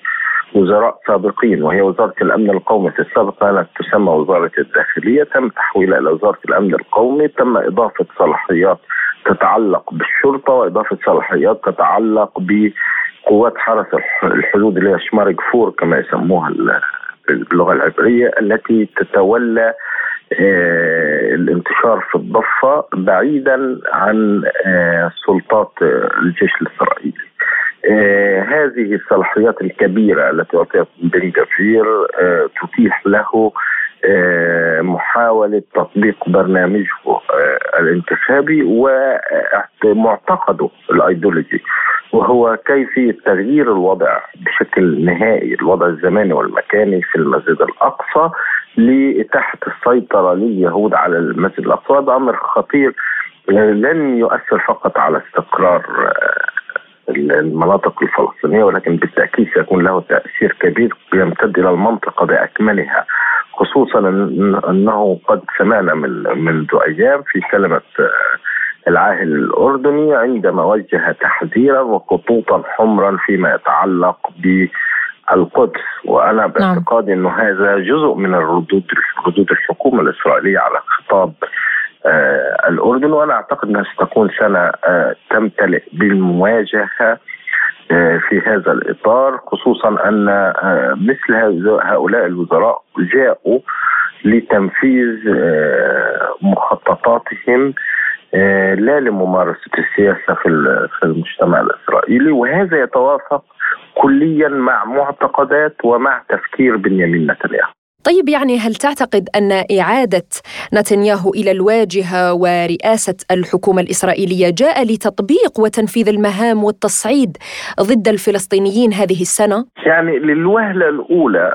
وزراء سابقين، وهي وزارة الأمن القومي السابقة كانت تسمى وزارة الداخلية، تم تحويلها إلى وزارة الأمن القومي، تم إضافة صلاحيات تتعلق بالشرطة وإضافة صلاحيات تتعلق بقوات حرس الحدود اللي هي شمار جفور كما يسموها باللغة العبرية، التي تتولى الانتشار في الضفة بعيدا عن سلطات الجيش الإسرائيلي. آه هذه الصلاحيات الكبيرة التي أعطيت بن غفير آه تتيح له آه محاولة تطبيق برنامجه آه الانتخابي ومعتقده الأيديولوجي، وهو كيفية تغيير الوضع بشكل نهائي، الوضع الزماني والمكاني في المسجد الأقصى لتحت السيطرة لليهود على المسجد الأقصى. هذا أمر خطير لن يؤثر فقط على استقرار المناطق الفلسطينية، ولكن بالتأكيد سيكون له تأثير كبير يمتد إلى المنطقة بأكملها، خصوصا أنه قد سمعنا منذ أيام في كلمة العاهل الأردني عندما وجه تحذيرا وخطوطا حمرا فيما يتعلق بالقدس، وأنا باعتقادي أنه هذا جزء من الردود ردود الحكومة الإسرائيلية على خطاب آه الأردن. وأنا أعتقد أنها ستكون سنة آه تمتلئ بالمواجهة آه في هذا الإطار، خصوصا أن آه مثل هؤلاء الوزراء جاءوا لتنفيذ آه مخططاتهم آه لا لممارسة السياسة في, في المجتمع الإسرائيلي، وهذا يتوافق كليا مع معتقدات ومع تفكير بنيامين نتنياهو. طيب، يعني هل تعتقد أن إعادة نتنياهو إلى الواجهة ورئاسة الحكومة الإسرائيلية جاء لتطبيق وتنفيذ المهام والتصعيد ضد الفلسطينيين هذه السنة؟ يعني للوهلة الأولى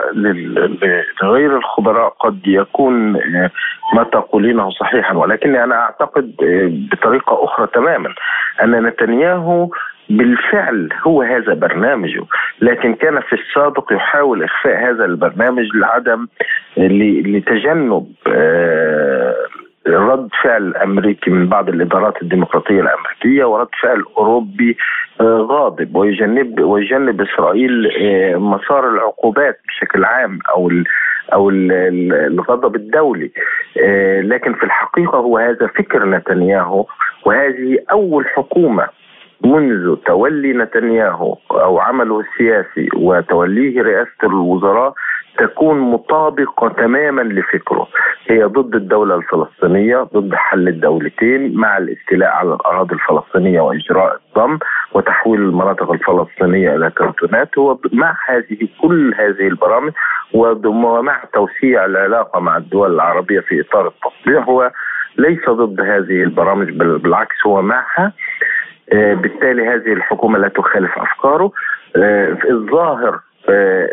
لغير الخبراء قد يكون ما تقولينه صحيحا، ولكن أنا أعتقد بطريقة أخرى تماما أن نتنياهو بالفعل هو هذا برنامجه، لكن كان في السابق يحاول إخفاء هذا البرنامج لعدم لتجنب رد فعل أمريكي من بعض الإدارات الديمقراطية الأمريكية ورد فعل أوروبي غاضب، ويجنب ويجنب إسرائيل مسار العقوبات بشكل عام أو أو الغضب الدولي. لكن في الحقيقة هو هذا فكر نتنياهو، وهذه أول حكومة منذ تولي نتنياهو أو عمله السياسي وتوليه رئاسة الوزراء تكون مطابقة تماما لفكره. هي ضد الدولة الفلسطينية، ضد حل الدولتين مع الاستيلاء على الأراضي الفلسطينية وإجراء الضم وتحويل المناطق الفلسطينية إلى كنتونات، ومع هذه كل هذه البرامج ومع توسيع العلاقة مع الدول العربية في إطار التصليح. هو ليس ضد هذه البرامج، بالعكس هو معها. بالتالي هذه الحكومة لا تخالف أفكاره. الظاهر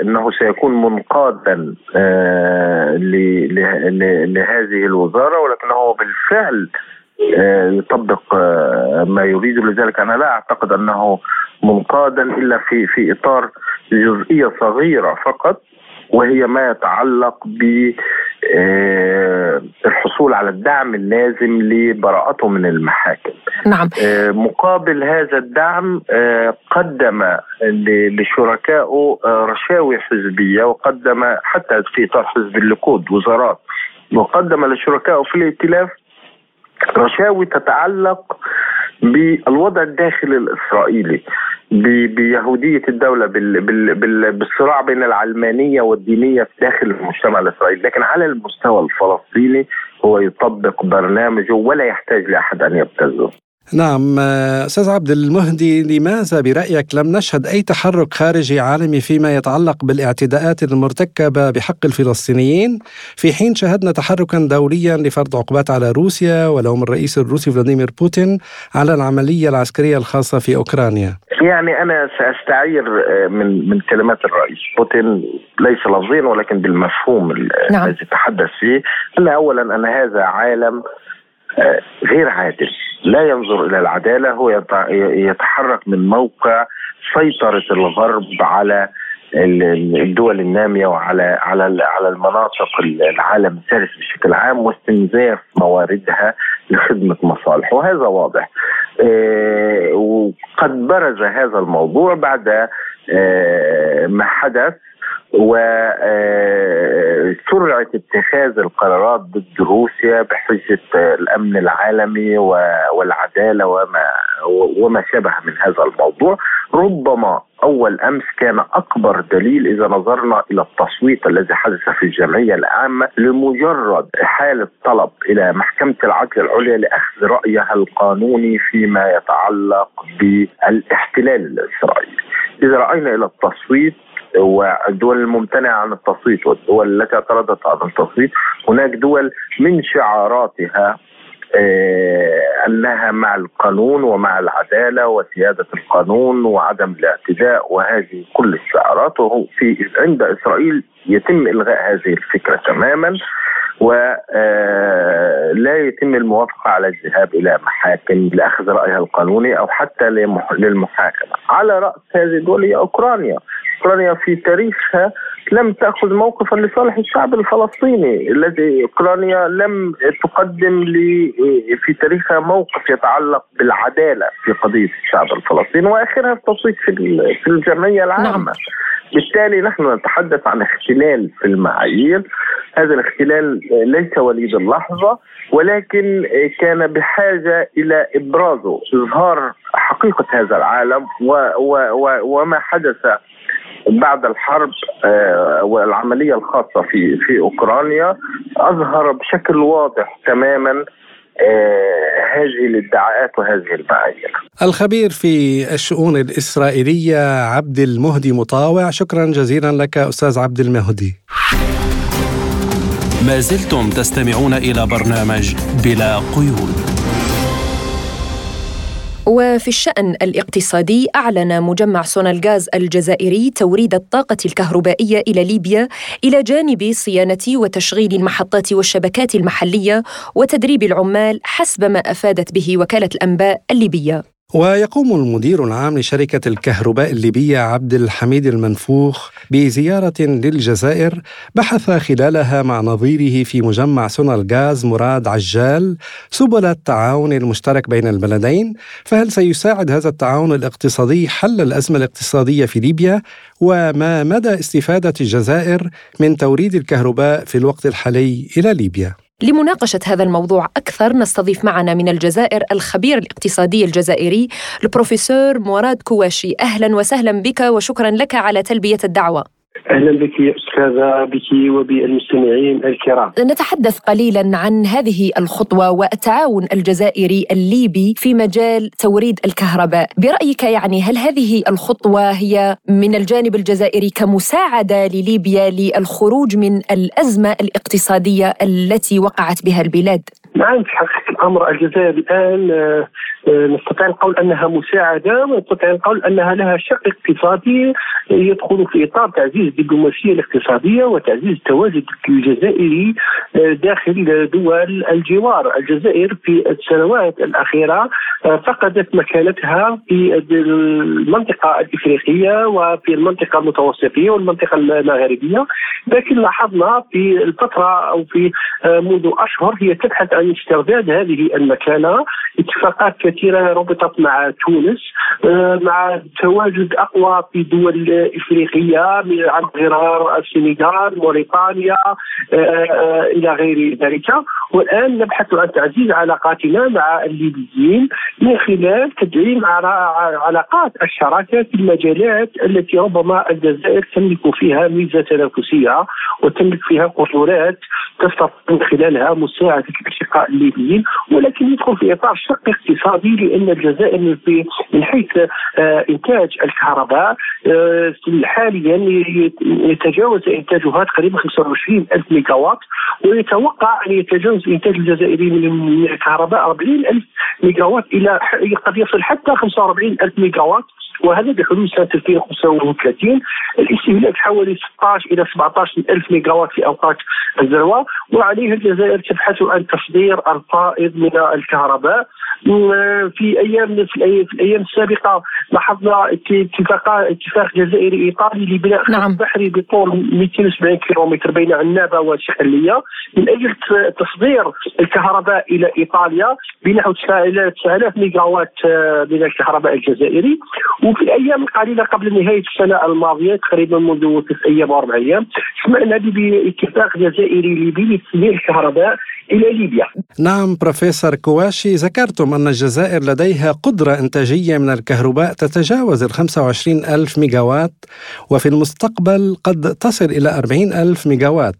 أنه سيكون منقادا لهذه الوزارة، ولكنه بالفعل يطبق ما يريد. لذلك أنا لا أعتقد أنه منقادا إلا في في إطار جزئية صغيرة فقط، وهي ما يتعلق بالحصول على الدعم اللازم لبراءته من المحاكم. نعم. مقابل هذا الدعم قدم لشركائه رشاوي حزبية، وقدم حتى في إطار حزب الليكود وزارات، وقدم لشركائه في الائتلاف رشاوي تتعلق بالوضع الداخلي الإسرائيلي، بيهودية الدولة، بالصراع بين العلمانية والدينية داخل المجتمع الإسرائيلي. لكن على المستوى الفلسطيني هو يطبق برنامجه ولا يحتاج لأحد أن يبتزه. نعم. أستاذ عبد المهدي، لماذا برأيك لم نشهد أي تحرك خارجي عالمي فيما يتعلق بالاعتداءات المرتكبة بحق الفلسطينيين، في حين شهدنا تحركا دوليا لفرض عقوبات على روسيا ولو من الرئيس الروسي فلاديمير بوتين على العملية العسكرية الخاصة في أوكرانيا؟ يعني أنا سأستعير من من كلمات الرئيس بوتين، ليس لفظيا ولكن بالمفهوم الذي يتحدث فيه. أن أولا أن هذا عالم غير عادل، لا ينظر إلى العدالة، هو يتحرك من موقع سيطرة الغرب على الدول النامية وعلى على على المناطق العالم الثالث بشكل عام، واستنزاف مواردها لخدمة مصالحه، وهذا واضح. وقد برز هذا الموضوع بعد ما حدث وسرعة اتخاذ القرارات ضد روسيا بحجة الأمن العالمي والعدالة وما وما شابه من هذا الموضوع. ربما أول أمس كان أكبر دليل إذا نظرنا إلى التصويت الذي حدث في الجمعية العامة لمجرد حالة طلب إلى محكمة العدل العليا لأخذ رأيها القانوني فيما يتعلق بالاحتلال الإسرائيلي. إذا رأينا إلى التصويت والدول الممتنعة عن التصويت والدول التي اعترضت على التصويت، هناك دول من شعاراتها أنها مع القانون ومع العدالة وسيادة القانون وعدم الاعتداء وهذه كل الشعارات. في عند إسرائيل يتم إلغاء هذه الفكرة تماما، ولا يتم الموافقة على الذهاب إلى محاكم لأخذ رأيها القانوني أو حتى للمحاكمة. على رأس هذه الدول هي أوكرانيا. أوكرانيا في تاريخها لم تأخذ موقفا لصالح الشعب الفلسطيني، الذي أوكرانيا لم تقدم في تاريخها موقف يتعلق بالعدالة في قضية الشعب الفلسطيني، وآخرها التصويت في الجمعية العامة. بالتالي نحن نتحدث عن اختلال في المعايير. هذا الاختلال ليس وليد اللحظة، ولكن كان بحاجة إلى إبرازه، إظهار حقيقة هذا العالم و و و وما حدث بعد الحرب. والعملية الخاصة في في أوكرانيا أظهر بشكل واضح تماما هذه الادعاءات وهذه المعايير. الخبير في الشؤون الإسرائيلية عبد المهدي مطاوع، شكرا جزيلا لك أستاذ عبد المهدي. ما زلتم تستمعون إلى برنامج بلا قيود. وفي الشأن الاقتصادي، أعلن مجمع سونلغاز الجزائري توريد الطاقة الكهربائية إلى ليبيا إلى جانب صيانة وتشغيل المحطات والشبكات المحلية وتدريب العمال، حسب ما أفادت به وكالة الأنباء الليبية. ويقوم المدير العام لشركة الكهرباء الليبية عبد الحميد المنفوخ بزيارة للجزائر بحث خلالها مع نظيره في مجمع سونلغاز مراد عجال سبل التعاون المشترك بين البلدين. فهل سيساعد هذا التعاون الاقتصادي حل الأزمة الاقتصادية في ليبيا؟ وما مدى استفادة الجزائر من توريد الكهرباء في الوقت الحالي إلى ليبيا؟ لمناقشة هذا الموضوع أكثر نستضيف معنا من الجزائر الخبير الاقتصادي الجزائري البروفيسور مراد كواشي. أهلا وسهلا بك وشكرا لك على تلبية الدعوة. أهلا بك يا أستاذة، بك وبالمستمعين الكرام. نتحدث قليلا عن هذه الخطوة والتعاون الجزائري الليبي في مجال توريد الكهرباء. برأيك يعني هل هذه الخطوة هي من الجانب الجزائري كمساعدة لليبيا للخروج من الأزمة الاقتصادية التي وقعت بها البلاد؟ نعم، في حقيقة الأمر الجزائر الآن نستطيع القول أنها مساعدة، ونستطيع القول أنها لها شق اقتصادي يدخل في إطار تعزيز الدبلوماسية الاقتصادية وتعزيز التواجد الجزائري داخل دول الجوار. الجزائر في السنوات الأخيرة فقدت مكانتها في المنطقة الإفريقية وفي المنطقة المتوسطية والمنطقة المغاربية، لكن لاحظنا في الفترة أو في منذ أشهر هي تبحث عن استرداد هذه المكانة. اتفاقات كثيرة ربطت مع تونس، مع تواجد أقوى في دول إفريقية عن غرار السنغال، موريتانيا إلى غير ذلك. والآن نبحث عن تعزيز علاقاتنا مع الليبيين من خلال تدعيم علاقات الشراكة في المجالات التي ربما الجزائر تملك فيها ميزة تنافسية وتملك فيها قدرات تستطيع من خلالها مساعدة الأشقاء الليبيين، ولكن يدخل في إطار شق اقتصادي، لأن الجزائر في من حيث إنتاج الكهرباء حاليا يتجاوز إنتاجها تقريبا خمسة وعشرين ألف ميجاوات، ويتوقع أن يتجاوز إنتاج الجزائري من الكهرباء أربعين ألف ميجاوات إلى قد يصل حتى خمسة وأربعين ألف ميجاوات، وهذا بحلول سنة ألفين وخمسة وثلاثين. الاستهلاك حوالي ستة عشر إلى سبعة عشر ألف ميجاوات في أوقات الذروة، وعليها الجزائر تبحث عن تصدير الفائض من الكهرباء. في أيام في الأيام السابقة لاحظنا اتفاق اتفاق جزائري إيطالي لبناء خط بحري بطول مئتين وسبعين كيلومتر بين عنابة وشحلية من أجل تصدير الكهرباء إلى إيطاليا بنحو تسعة آلاف ميجاوات من الكهرباء الجزائري. وفي الأيام القليلة قبل نهاية السنة الماضية تقريبا منذ تسعة أيام وأربع أيام سمعنا باتفاق جزائري ليبي لتصدير الكهرباء إلى ليبيا. نعم بروفيسور كواشي، ذكرتم أن الجزائر لديها قدرة إنتاجية من الكهرباء تتجاوز ال خمسة وعشرين ألف ميجاوات، وفي المستقبل قد تصل إلى أربعين ألف ميجاوات.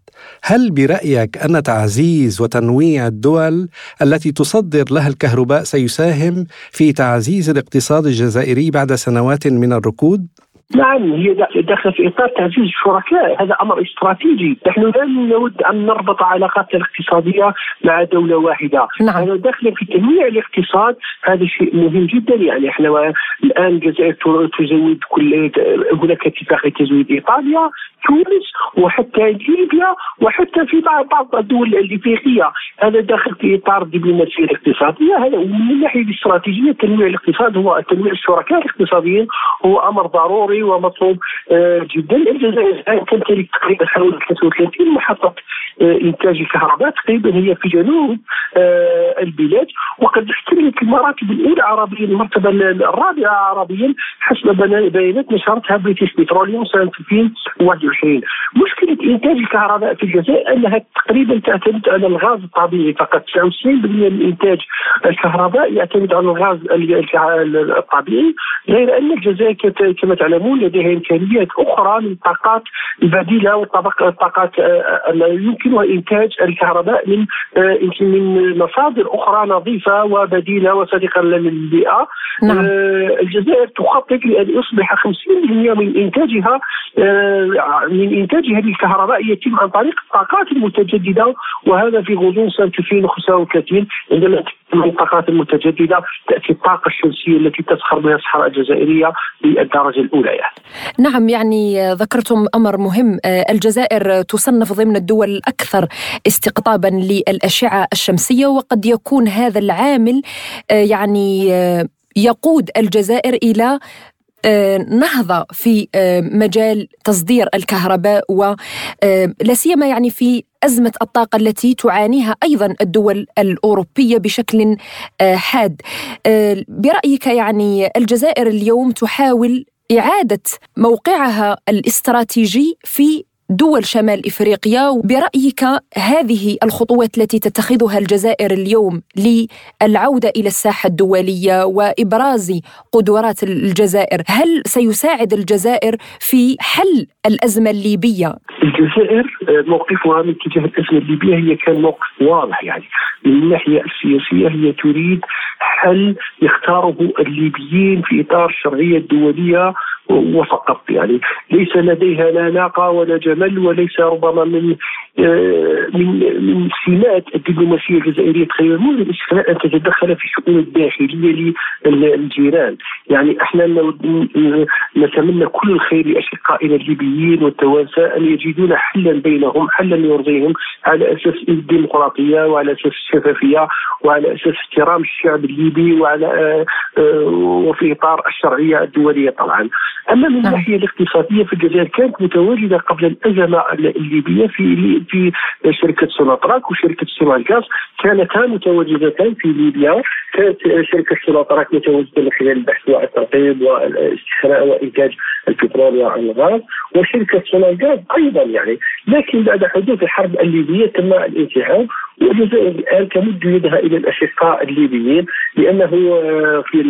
هل برأيك أن تعزيز وتنويع الدول التي تصدر لها الكهرباء سيساهم في تعزيز الاقتصاد الجزائري بعد سنوات من الركود؟ نعم هي داخله في اطار تعزيز الشركاء، هذا امر استراتيجي، نحن لا نود ان نربط علاقاتنا الاقتصاديه مع دوله واحده، نعم. هذا داخل في تنويع الاقتصاد، هذا شيء مهم جدا. يعني احنا الان الجزائر تزود كل هناك اتفاقيه تزويد ايطاليا، تونس وحتى ليبيا وحتى في بعض الدول الافريقيه، هذا داخل في اطار دبلوماسيه اقتصاديه. هذا من الناحيه الاستراتيجيه تنويع الاقتصاد هو تنويع الشركاء الاقتصاديين، هو امر ضروري ومطلوب جدا. الجزائر الان تمتلك تقريبا حوالي ثلاثة وثلاثين محطه انتاج الكهرباء تقريبا هي في جنوب البلاد، وقد احتلت المراتب الاولى عربيا، المرتبه الرابعه عربيا حسب بيانات نشرتها بريتش بتروليوم سنه ألفين وواحد وعشرين. مشكله انتاج الكهرباء في الجزائر انها تقريبا تعتمد على الغاز الطبيعي فقط، تسعة وتسعين بالمئة من انتاج الكهرباء يعتمد على الغاز الطبيعي، غير ان الجزائر كما تعلمون لديها امكانيات اخرى من الطاقات البديله والطاقات يمكنها انتاج الكهرباء من من مصادر اخرى نظيفه وبديله وصديقه للبيئه. نعم. الجزائر تخطط لان يصبح خمسين بالمئة من انتاجها من انتاجها للكهرباء يتم عن طريق الطاقات المتجدده، وهذا في غضون سنه ألفين وخمسة وثلاثين عندما من الطاقات المتجددة تأتي الطاقة الشمسية التي تسخر بها الصحراء الجزائرية بالدرجة الأولى. يعني. نعم يعني ذكرتم أمر مهم، الجزائر تصنف ضمن الدول الأكثر استقطابا للأشعة الشمسية، وقد يكون هذا العامل يعني يقود الجزائر إلى نهضة في مجال تصدير الكهرباء، ولا سيما يعني في أزمة الطاقة التي تعانيها أيضا الدول الأوروبية بشكل حاد. برأيك يعني الجزائر اليوم تحاول إعادة موقعها الاستراتيجي في دول شمال إفريقيا، وبرأيك هذه الخطوات التي تتخذها الجزائر اليوم للعودة إلى الساحة الدولية وإبراز قدرات الجزائر هل سيساعد الجزائر في حل الأزمة الليبية؟ الجزائر موقفها من تجاه الأزمة الليبية هي كان موقف واضح، يعني من الناحية السياسية هي تريد حل يختاره الليبيين في إطار الشرعية الدولية وفقط، يعني ليس لديها لا ناقة ولا جمل، وليس ربما من من من سمات الدبلوماسية الجزائرية تخيل مو الإسراء أن تتدخل في شؤون الداخلية للجيران. يعني احنا نتمنى كل الخير لأشقائنا الليبيين والتوانسة أن يجدون حلا بينهم، حلا يرضيهم على أساس الديمقراطية وعلى أساس الشفافية وعلى أساس احترام الشعب الليبي وعلى وفي إطار الشرعية الدولية طبعا. أما من الناحية الاقتصادية في الجزائر كانت متواجدة قبل الأزمة الليبية في في شركة سونلغاز وشركة سونلغاز، كانتا متواجدتان في ليبيا. كانت شركة سونلغاز متواجدة من خلال البحث والترطيب والاستخراج وإنتاج البترول والغاز، وشركة سونلغاز أيضا يعني، لكن بعد حدوث الحرب الليبية تم الانسحاب، والجزائر الآن تمد يدها إلى الأشقاء الليبيين، لأنه في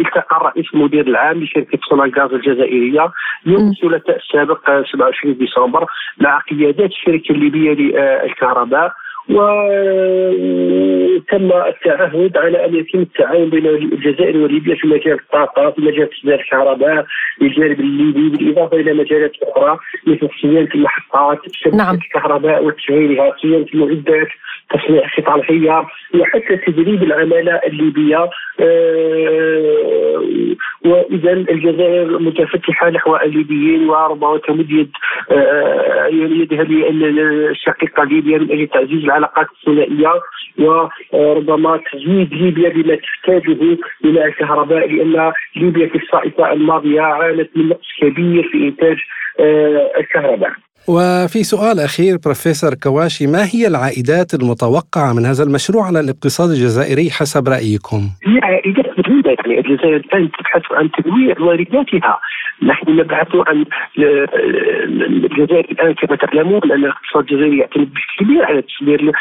التقى الرئيس المدير العام لشركة سونلغاز الجزائرية يوم الثلاثاء السابق سبعة وعشرين ديسمبر مع قيادات الشركة الليبية للكهرباء، وتم التعهد على أن يتم التعاون بين الجزائر وليبيا في مجال الطاقة، في مجال تصدير الكهرباء للجانب الليبي، بالإضافة إلى مجالات أخرى مثل صيانة المحطات، نعم. الكهرباء وتشغيلها، صيانة المعدات، تصنيع قطع الغيار، وحتى تدريب العمالة الليبية. وإذا الجزائر متفتحة نحو الليبيين وربما تمد يد يدها للشقيقة ليبيا من أجل تعزيز العلاقات الثنائية، وربما تزويد ليبيا بما تحتاجه من الكهرباء، لأن ليبيا في الصائفة الماضية عانت من نقص كبير في إنتاج الكهرباء. وفي سؤال أخير بروفيسور كواشي، ما هي العائدات المتوقعة من هذا المشروع على الاقتصاد الجزائري حسب رأيكم؟ هي عائدات مهمة، يعني الجزائر الآن تبحث عن تنويع وارداتها، نحن نبحث عن الجزائر الآن كما تعلمون أن الاقتصاد الجزائري يعتمد بشكل كبير على تصدير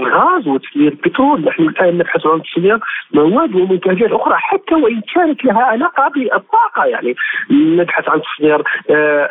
الغاز وتصدير البترول، نحن الآن نبحث عن تصدير مواد ومنتجات أخرى حتى وإن كانت لها علاقة بالطاقة، يعني نبحث عن تصدير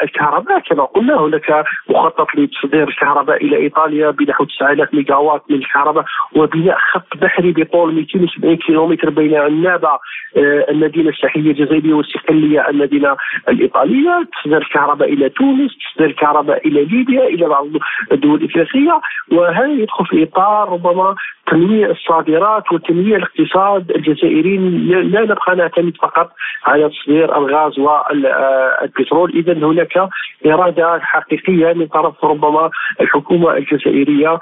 الكهرباء كما قلنا، هناك مخطط لتصدير الكهرباء إلى إيطاليا بنحو تسعة آلاف ميجاوات من الكهرباء، وبناء خط بحري بطول مئتين وسبعين كيلومتر بين عنابة المدينة الساحلية الجزائرية والاستقلالية المدينة الإيطالية، تصدر الكهرباء إلى تونس، تصدر الكهرباء إلى ليبيا، إلى بعض الدول الإفريقية. وهذا يدخل في إطار ربما تنويع الصادرات وتنويع الاقتصاد الجزائري، لا نبقى نعتمد فقط على تصدير الغاز والبترول. إذا هناك إرادة حقيقية من طرف ربما الحكومة الجزائرية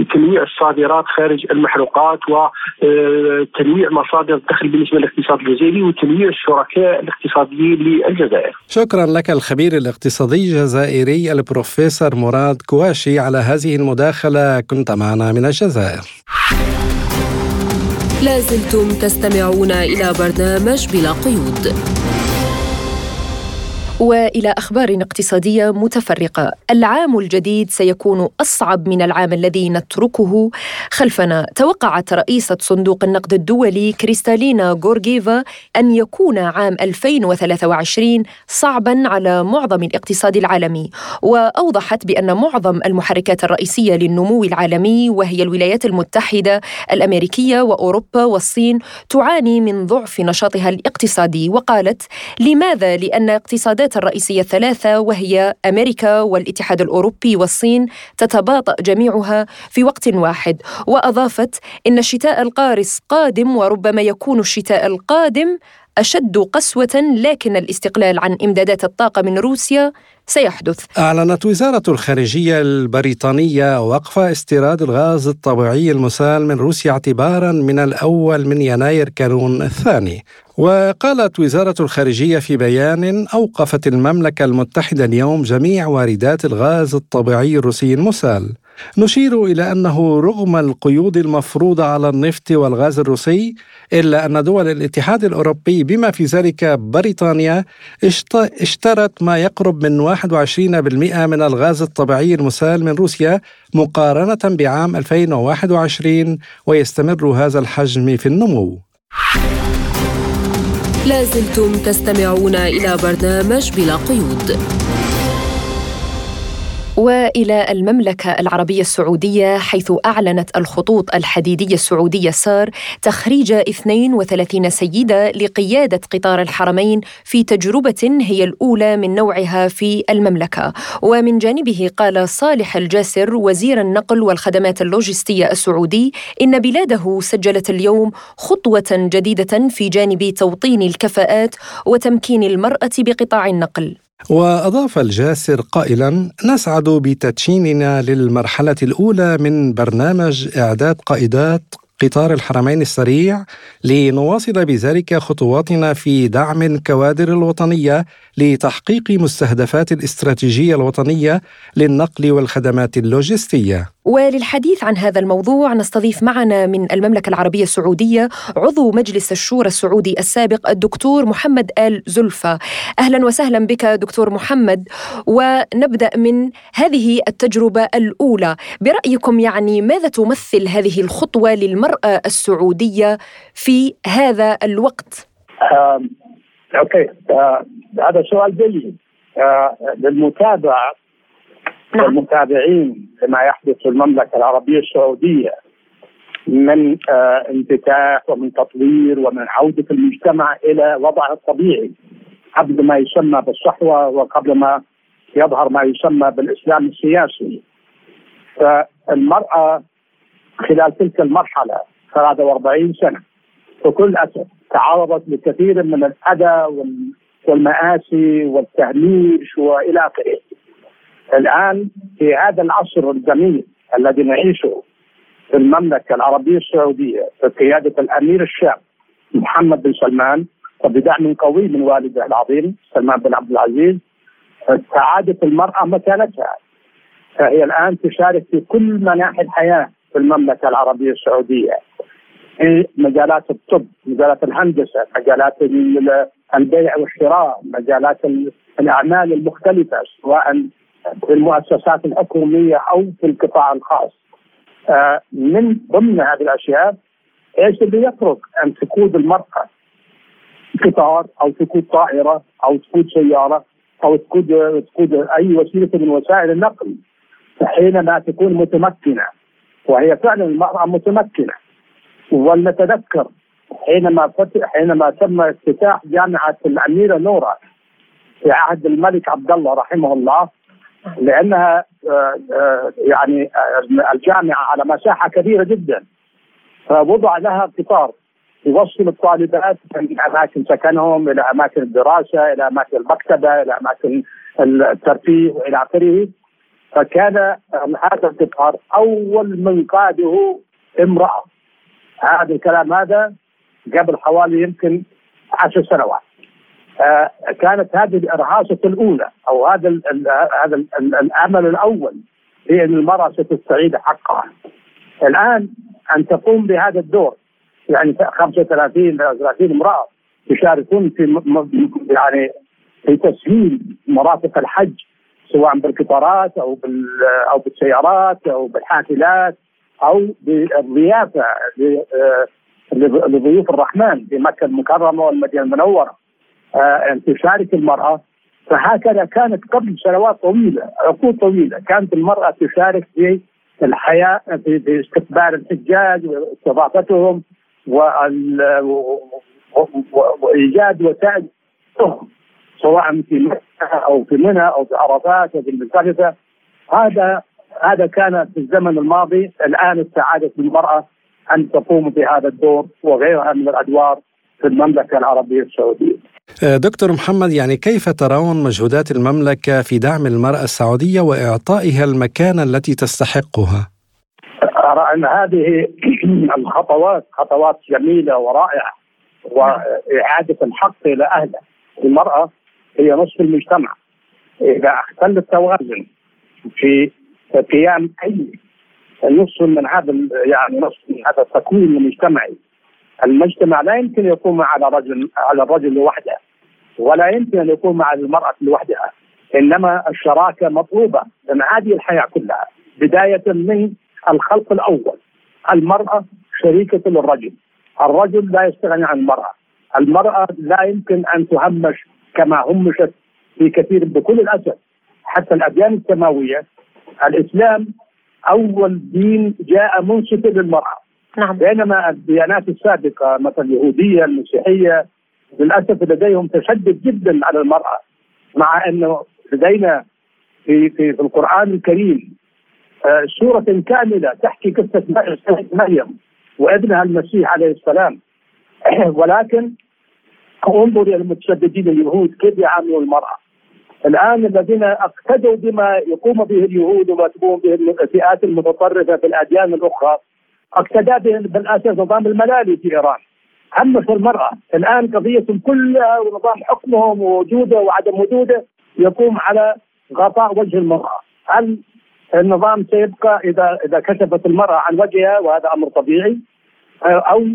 لتنويع الصادرات خارج المحروقات وتنويع مصادر الدخل بالنسبة للاقتصاد الجزائري وتنويع الشركاء الاقتصاديين للجزائر. شكرا لك الخبير الاقتصادي الجزائري البروفيسور مراد كواشي على هذه المداخلة، كنت معنا من الجزائر. لازلتم تستمعون إلى برنامج بلا قيود. وإلى أخبار اقتصادية متفرقة. العام الجديد سيكون أصعب من العام الذي نتركه خلفنا. توقعت رئيسة صندوق النقد الدولي كريستالينا جورجيفا أن يكون عام ألفين وثلاثة وعشرين صعباً على معظم الاقتصاد العالمي، وأوضحت بأن معظم المحركات الرئيسية للنمو العالمي وهي الولايات المتحدة الأمريكية وأوروبا والصين تعاني من ضعف نشاطها الاقتصادي. وقالت لماذا؟ لأن اقتصادات الرئيسية الثلاثة وهي أمريكا والاتحاد الأوروبي والصين تتباطأ جميعها في وقت واحد. وأضافت إن الشتاء القارس قادم، وربما يكون الشتاء القادم أشد قسوة، لكن الاستقلال عن إمدادات الطاقة من روسيا سيحدث. أعلنت وزارة الخارجية البريطانية وقف استيراد الغاز الطبيعي المسال من روسيا اعتباراً من الأول من يناير كانون الثاني. وقالت وزارة الخارجية في بيان أوقفت المملكة المتحدة اليوم جميع واردات الغاز الطبيعي الروسي المسال. نشير إلى أنه رغم القيود المفروضة على النفط والغاز الروسي إلا أن دول الاتحاد الأوروبي بما في ذلك بريطانيا اشترت ما يقرب من واحد وعشرين بالمئة من الغاز الطبيعي المسال من روسيا مقارنة بعام ألفين وواحد وعشرين، ويستمر هذا الحجم في النمو. لازلتم تستمعون إلى برنامج بلا قيود. وإلى المملكة العربية السعودية، حيث أعلنت الخطوط الحديدية السعودية سار تخريج اثنتين وثلاثين سيدة لقيادة قطار الحرمين في تجربة هي الأولى من نوعها في المملكة. ومن جانبه قال صالح الجاسر وزير النقل والخدمات اللوجستية السعودي إن بلاده سجلت اليوم خطوة جديدة في جانب توطين الكفاءات وتمكين المرأة بقطاع النقل. وأضاف الجاسر قائلا نسعد بتدشيننا للمرحلة الأولى من برنامج إعداد قائدات قطار الحرمين السريع لنواصل بذلك خطواتنا في دعم الكوادر الوطنية لتحقيق مستهدفات الاستراتيجية الوطنية للنقل والخدمات اللوجستية. وللحديث عن هذا الموضوع نستضيف معنا من المملكة العربية السعودية عضو مجلس الشورى السعودي السابق الدكتور محمد آل زلفا. أهلا وسهلا بك دكتور محمد. ونبدأ من هذه التجربة الأولى، برأيكم يعني ماذا تمثل هذه الخطوة للمرأة السعودية في هذا الوقت؟ آه، أوكي آه، هذا سؤال جيد آه، للمتابعة نعم. المتابعين لما يحدث في المملكة العربية السعودية من آه انفتاح ومن تطوير ومن عودة المجتمع إلى وضعه الطبيعي قبل ما يسمى بالصحوة وقبل ما يظهر ما يسمى بالإسلام السياسي. فالمرأة خلال تلك المرحلة ثلاثة وأربعين سنة بكل أسف تعرضت لكثير من الأذى والمآسي والتهميش وإلى آخره. الآن في هذا العصر الجميل الذي نعيشه في المملكة العربية السعودية بقيادة الأمير الشاب محمد بن سلمان وبدعم قوي من والده العظيم سلمان بن عبد العزيز، تعادت المرأة مكانتها، فهي الآن تشارك في كل مناحي الحياة في المملكة العربية السعودية، في مجالات الطب، مجالات الهندسة، مجالات البيع والشراء، مجالات الأعمال المختلفة سواء في المؤسسات الحكومية أو في القطاع الخاص. آه من ضمن هذه الأشياء إيش اللي يترك أن تقود المرأة قطار أو تقود طائرة أو تقود سيارة أو تقود, تقود أي وسيلة من وسائل النقل حينما تكون متمكنة، وهي فعلا المرأة متمكنة. ولنتذكر حينما, حينما تم افتتاح جامعة الأميرة نورة في عهد الملك عبد الله رحمه الله، لانها يعني الجامعه على مساحه كبيره جدا، فوضع لها قطار يوصل الطالبات من اماكن سكنهم الى اماكن الدراسه الى اماكن المكتبه الى اماكن الترفيه الى اخره. فكان هذا القطار اول من قاده امراه. هذا الكلام هذا قبل حوالي يمكن عشر سنوات. آه كانت هذه الإرهاصة الأولى أو هذا ال ال هذا ال ال الأمل الأول في أن المرأة ستستعيد حقها. الآن أن تقوم بهذا الدور، يعني خمسة وثلاثين إلى ثلاثين امرأة يشاركون في يعني في تسهيل مرافق الحج، سواء بالقطارات أو بال أو بالسيارات أو بالحافلات أو بالضيافة لضيوف الرحمن في مكة المكرمة والمدينة المنورة. آه أن تشارك المرأة. فهكذا كانت قبل سنوات طويلة، عقود طويلة، كانت المرأة تشارك في الحياة في استقبال الحجاج واستضافتهم وإيجاد وسائل سواء في مكة أو في منى أو في عرفات أو في المزدلفة. هذا هذا كان في الزمن الماضي. الآن استعادت المرأة أن تقوم بهذا الدور وغيرها من الأدوار في المملكة العربية السعودية. دكتور محمد، يعني كيف ترون مجهودات المملكة في دعم المرأة السعودية وإعطائها المكانة التي تستحقها؟ أرى أن هذه الخطوات خطوات جميلة ورائعة، وإعادة الحق إلى أهله. المرأة هي نصف المجتمع. إذا اختل التوازن في قيام أي نصف من هذا يعني نصف من هذا التكوين المجتمعي، المجتمع لا يمكن يقوم على رجل على الرجل لوحده، ولا يمكن أن يقوم على المرأة لوحدها، إنما الشراكة مطلوبة من هذه الحياة كلها، بداية من الخلق الأول. المرأة شريكة للرجل، الرجل لا يستغني عن المرأة، المرأة لا يمكن أن تهمش كما همشت في كثير بكل الأسف. حتى الأديان السماوية، الإسلام أول دين جاء منصف للمرأة. نعم. بينما الديانات السابقة مثل اليهودية المسيحية للأسف لديهم تشدد جدا على المرأة، مع أنه لدينا في في, في القرآن الكريم آه سورة كاملة تحكي قصة مريم وابنها المسيح عليه السلام. ولكن انظر إلى المتشددين اليهود كيف يعاملوا المرأة. الآن الذين اقتدوا بما يقوم به اليهود وما تقوم به الفئات المتطرفة في الأديان الأخرى، اقتدى بالاساس نظام الملالي في ايران، همس المراه. الان قضيتهم كلها ونظام حكمهم ووجوده وعدم وجوده يقوم على غطاء وجه المراه. هل النظام سيبقى اذا اذا كشفت المراه عن وجهها، وهذا امر طبيعي، او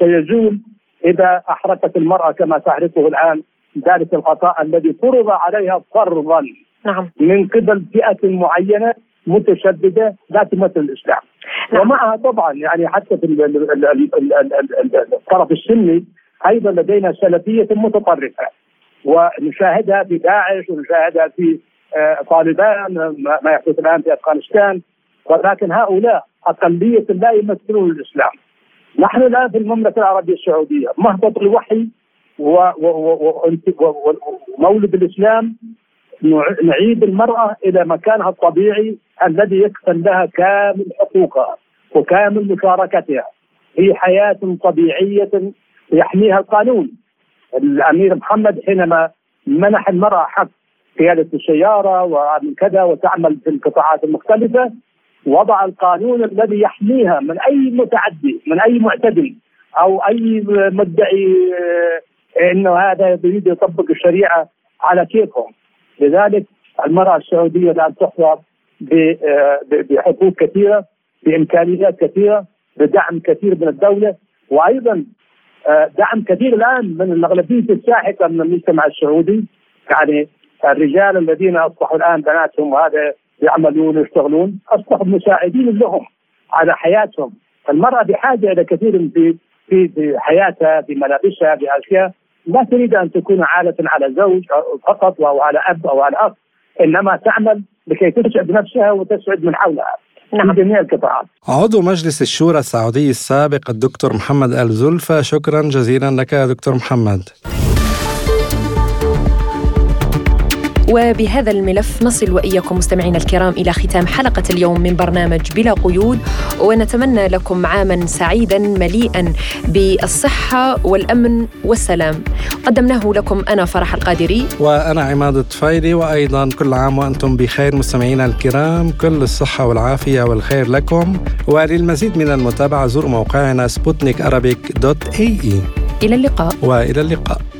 سيزول اذا احركت المراه كما تحركه الان ذلك الغطاء الذي فرض عليها فرضا نعم. من قبل فئه معينه متشدده لا تمثل الاسلام. نعم. ومعها طبعا يعني حتى في الطرف السني ايضا لدينا سلفيه متطرفه، ونشاهدها في داعش ونشاهدها في طالبان، ما يحدث الان في افغانستان. ولكن هؤلاء اقليه لا يمثلون الاسلام. نحن الان في المملكه العربيه السعوديه مهبط الوحي ومولد الاسلام، نعيد المرأة إلى مكانها الطبيعي الذي يكفل لها كامل حقوقها وكامل مشاركتها في حياة طبيعية يحميها القانون. الأمير محمد حينما منح المرأة حق قيادة السيارة ومن كذا وتعمل في القطاعات المختلفة، وضع القانون الذي يحميها من أي متعدي، من أي معتدي أو أي مدعي إنه هذا يريد يطبق الشريعة على كيفهم. لذلك المرأة السعودية الآن تحظى بحقوق كثيرة، بإمكانيات كثيرة، بدعم كثير من الدولة، وأيضا دعم كثير الآن من الأغلبية الساحقة من المجتمع السعودي. يعني الرجال الذين أصبحوا الآن بناتهم وهذا يعملون ويشتغلون أصبحوا مساعدين لهم على حياتهم. المرأة بحاجة إلى كثير في في حياتها، في ملابسها، في أشياء. لا تريد أن تكون عالة على زوج فقط أو على أب أو على أخ، إنما تعمل لكي تسعد نفسها وتسعد من حولها نعم. في جميع القطاعات. عضو مجلس الشورى السعودي السابق الدكتور محمد آل زلفا، شكرا جزيلا لك يا دكتور محمد. وبهذا الملف نصل وإياكم مستمعينا الكرام إلى ختام حلقة اليوم من برنامج بلا قيود، ونتمنى لكم عاما سعيدا مليئا بالصحة والأمن والسلام. قدمناه لكم أنا فرح القادري وأنا عماد الطفيلي، وأيضا كل عام وأنتم بخير مستمعينا الكرام، كل الصحة والعافية والخير لكم. وللمزيد من المتابعة زوروا موقعنا سبوتنيك أرابيك دوت إي إي. إلى اللقاء وإلى اللقاء.